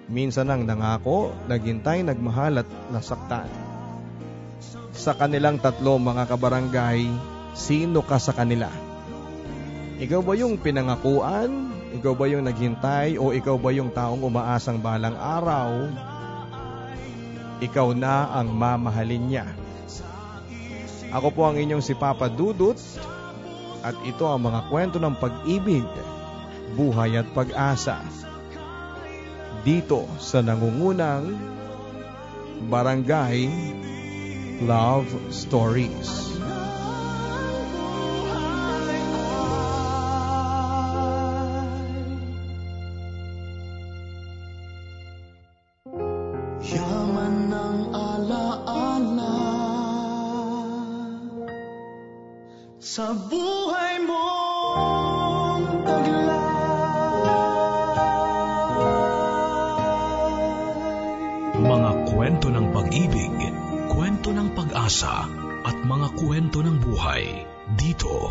Minsan ang nangako, naghintay, nagmahal at nasaktan. Sa kanilang tatlo, mga kabarangay, sino ka sa kanila? Ikaw ba yung pinangakuan? Ikaw ba yung naghintay? O ikaw ba yung taong umaasang balang araw? Ikaw na ang mamahalin niya. Ako po ang inyong si Papa Dudut. At ito ang mga kwento ng pag-ibig, buhay at pag-asa. Dito sa nangungunang Barangay Love Stories. Sa buhay mong taglay, mga kwento ng pag-ibig, kwento ng pag-asa at mga kwento ng buhay dito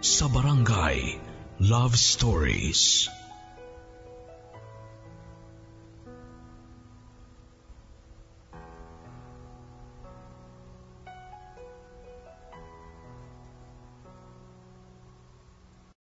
sa Barangay Love Stories.